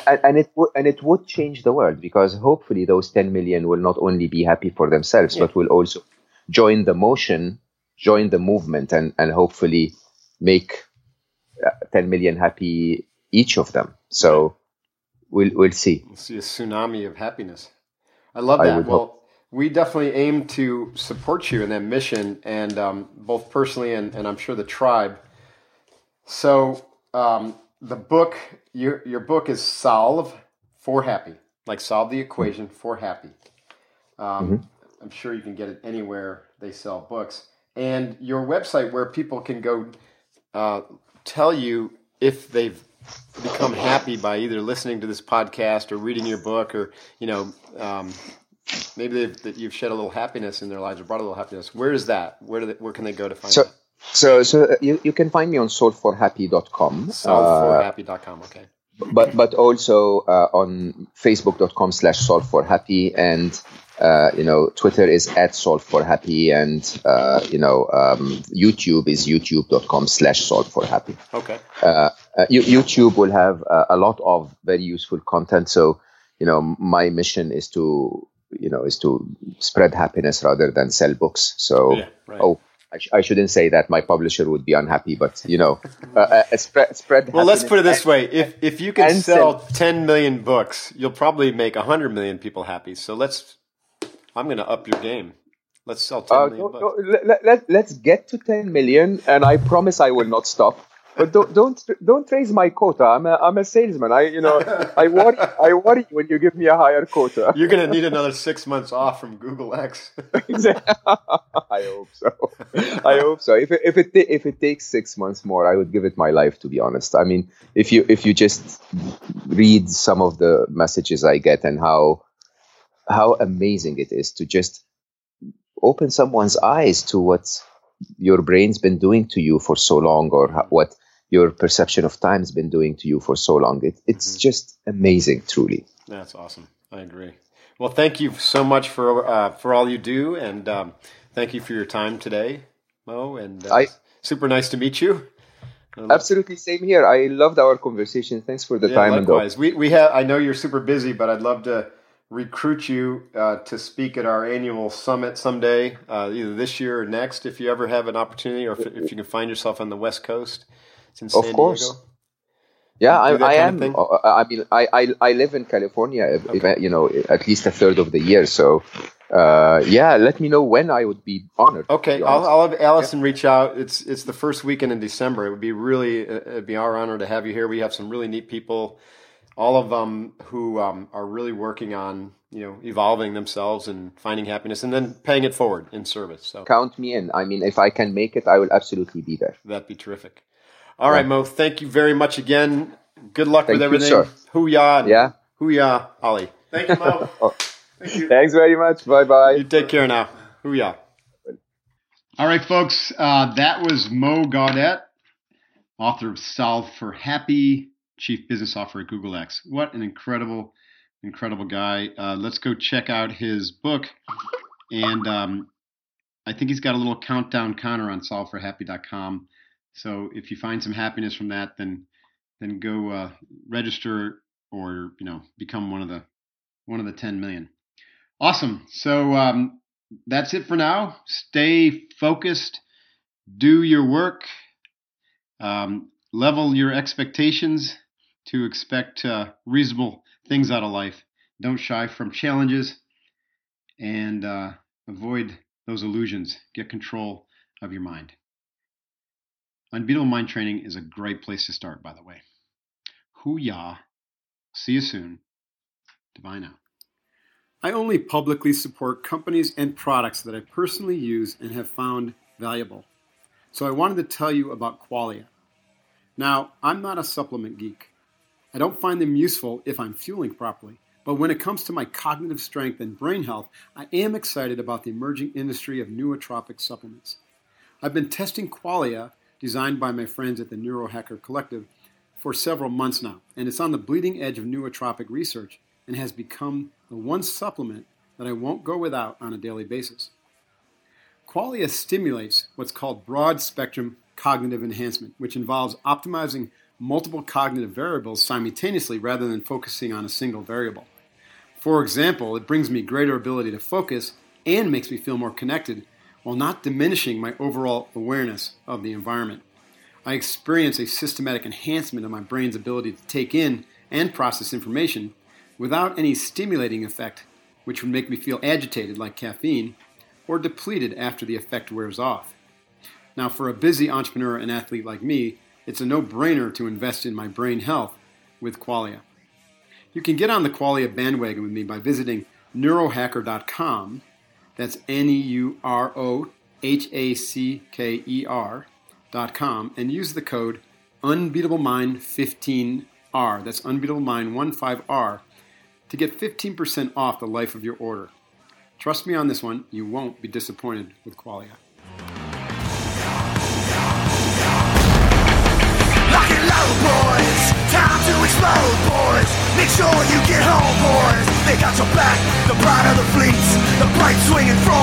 And it would change the world, because hopefully those 10 million will not only be happy for themselves, but will also join the motion, join the movement, and hopefully make 10 million happy each of them. So we'll see. We'll see a tsunami of happiness. I love that. Well, we definitely aim to support you in that mission, and both personally and I'm sure the tribe. So the book, your book is Solve for Happy, like solve the equation for happy. I'm sure you can get it anywhere they sell books. And your website, where people can go tell you if they've become happy by either listening to this podcast or reading your book, or maybe that you've shed a little happiness in their lives or brought a little happiness. Where is that? Where can they go to find that? So you can find me on solveforhappy.com. Solveforhappy.com, okay. But also on facebook.com/solveforhappy, and Twitter is @solveforhappy, and YouTube is youtube.com/solveforhappy. Okay. YouTube will have a lot of very useful content. So my mission is to spread happiness rather than sell books. So I shouldn't say that, my publisher would be unhappy, but spread. Well, let's put it this way: if you can sell 10 million books, you'll probably make 100 million people happy. So I'm going to up your game. Let's sell 10 million books. Let's get to 10 million, and I promise I will not stop. But don't raise my quota. I'm a salesman. I worry when you give me a higher quota. You're going to need another 6 months off from Google X. I hope so. If it takes 6 months more, I would give it my life, to be honest. I mean, if you just read some of the messages I get and how amazing it is to just open someone's eyes to what your brain's been doing to you for so long, or what your perception of time's been doing to you for so long. It's just amazing, truly. That's awesome. I agree. Well, thank you so much for all you do, and thank you for your time today, Mo. And super nice to meet you. Absolutely, same here. I loved our conversation. Thanks for the time. Likewise, we have. I know you're super busy, but I'd love to recruit you to speak at our annual summit someday, either this year or next, if you ever have an opportunity, or if you can find yourself on the West Coast. It's in San Diego. Yeah, I am. I mean, I live in California, at least a third of the year. So, let me know when. I would be honored. Okay, I'll have Allison reach out. It's the first weekend in December. It would be really it'd be our honor to have you here. We have some really neat people all of them who are really working on, you know, evolving themselves and finding happiness and then paying it forward in service. So count me in. I mean, if I can make it, I will absolutely be there. That'd be terrific. All right, Mo, thank you very much again. Good luck with everything. Sure. Hooyah. Yeah. Hooyah, Ali. Thank you, Mo. Thank you. Thanks very much. Bye-bye. You take care now. Hooyah. All right, folks. That was Mo Gawdat, author of Solve for Happy, Chief Business Officer at Google X. What an incredible, incredible guy. Let's go check out his book. And I think he's got a little countdown counter on solveforhappy.com. So if you find some happiness from that, then go register or, you know, become one of the 10 million. Awesome. So that's it for now. Stay focused. Do your work. Level your expectations to expect reasonable things out of life. Don't shy from challenges and avoid those illusions. Get control of your mind. Unbeatable Mind Training is a great place to start, by the way. Hooyah. See you soon. Divine out. I only publicly support companies and products that I personally use and have found valuable. So I wanted to tell you about Qualia. Now, I'm not a supplement geek. I don't find them useful if I'm fueling properly. But when it comes to my cognitive strength and brain health, I am excited about the emerging industry of nootropic supplements. I've been testing Qualia, designed by my friends at the NeuroHacker Collective, for several months now, and it's on the bleeding edge of nootropic research and has become the one supplement that I won't go without on a daily basis. Qualia stimulates what's called broad-spectrum cognitive enhancement, which involves optimizing multiple cognitive variables simultaneously rather than focusing on a single variable. For example, it brings me greater ability to focus and makes me feel more connected while not diminishing my overall awareness of the environment. I experience a systematic enhancement of my brain's ability to take in and process information without any stimulating effect, which would make me feel agitated like caffeine or depleted after the effect wears off. Now, for a busy entrepreneur and athlete like me, it's a no-brainer to invest in my brain health with Qualia. You can get on the Qualia bandwagon with me by visiting neurohacker.com. That's NeuroHacker.com and use the code UNBEATABLEMIND15R. That's UNBEATABLEMIND15R to get 15% off the life of your order. Trust me on this one, you won't be disappointed with Qualia. Lock it low, boys. Time to explode, boys. Make sure you get home, boys. They got your back, the pride of the fleets, the bright swinging from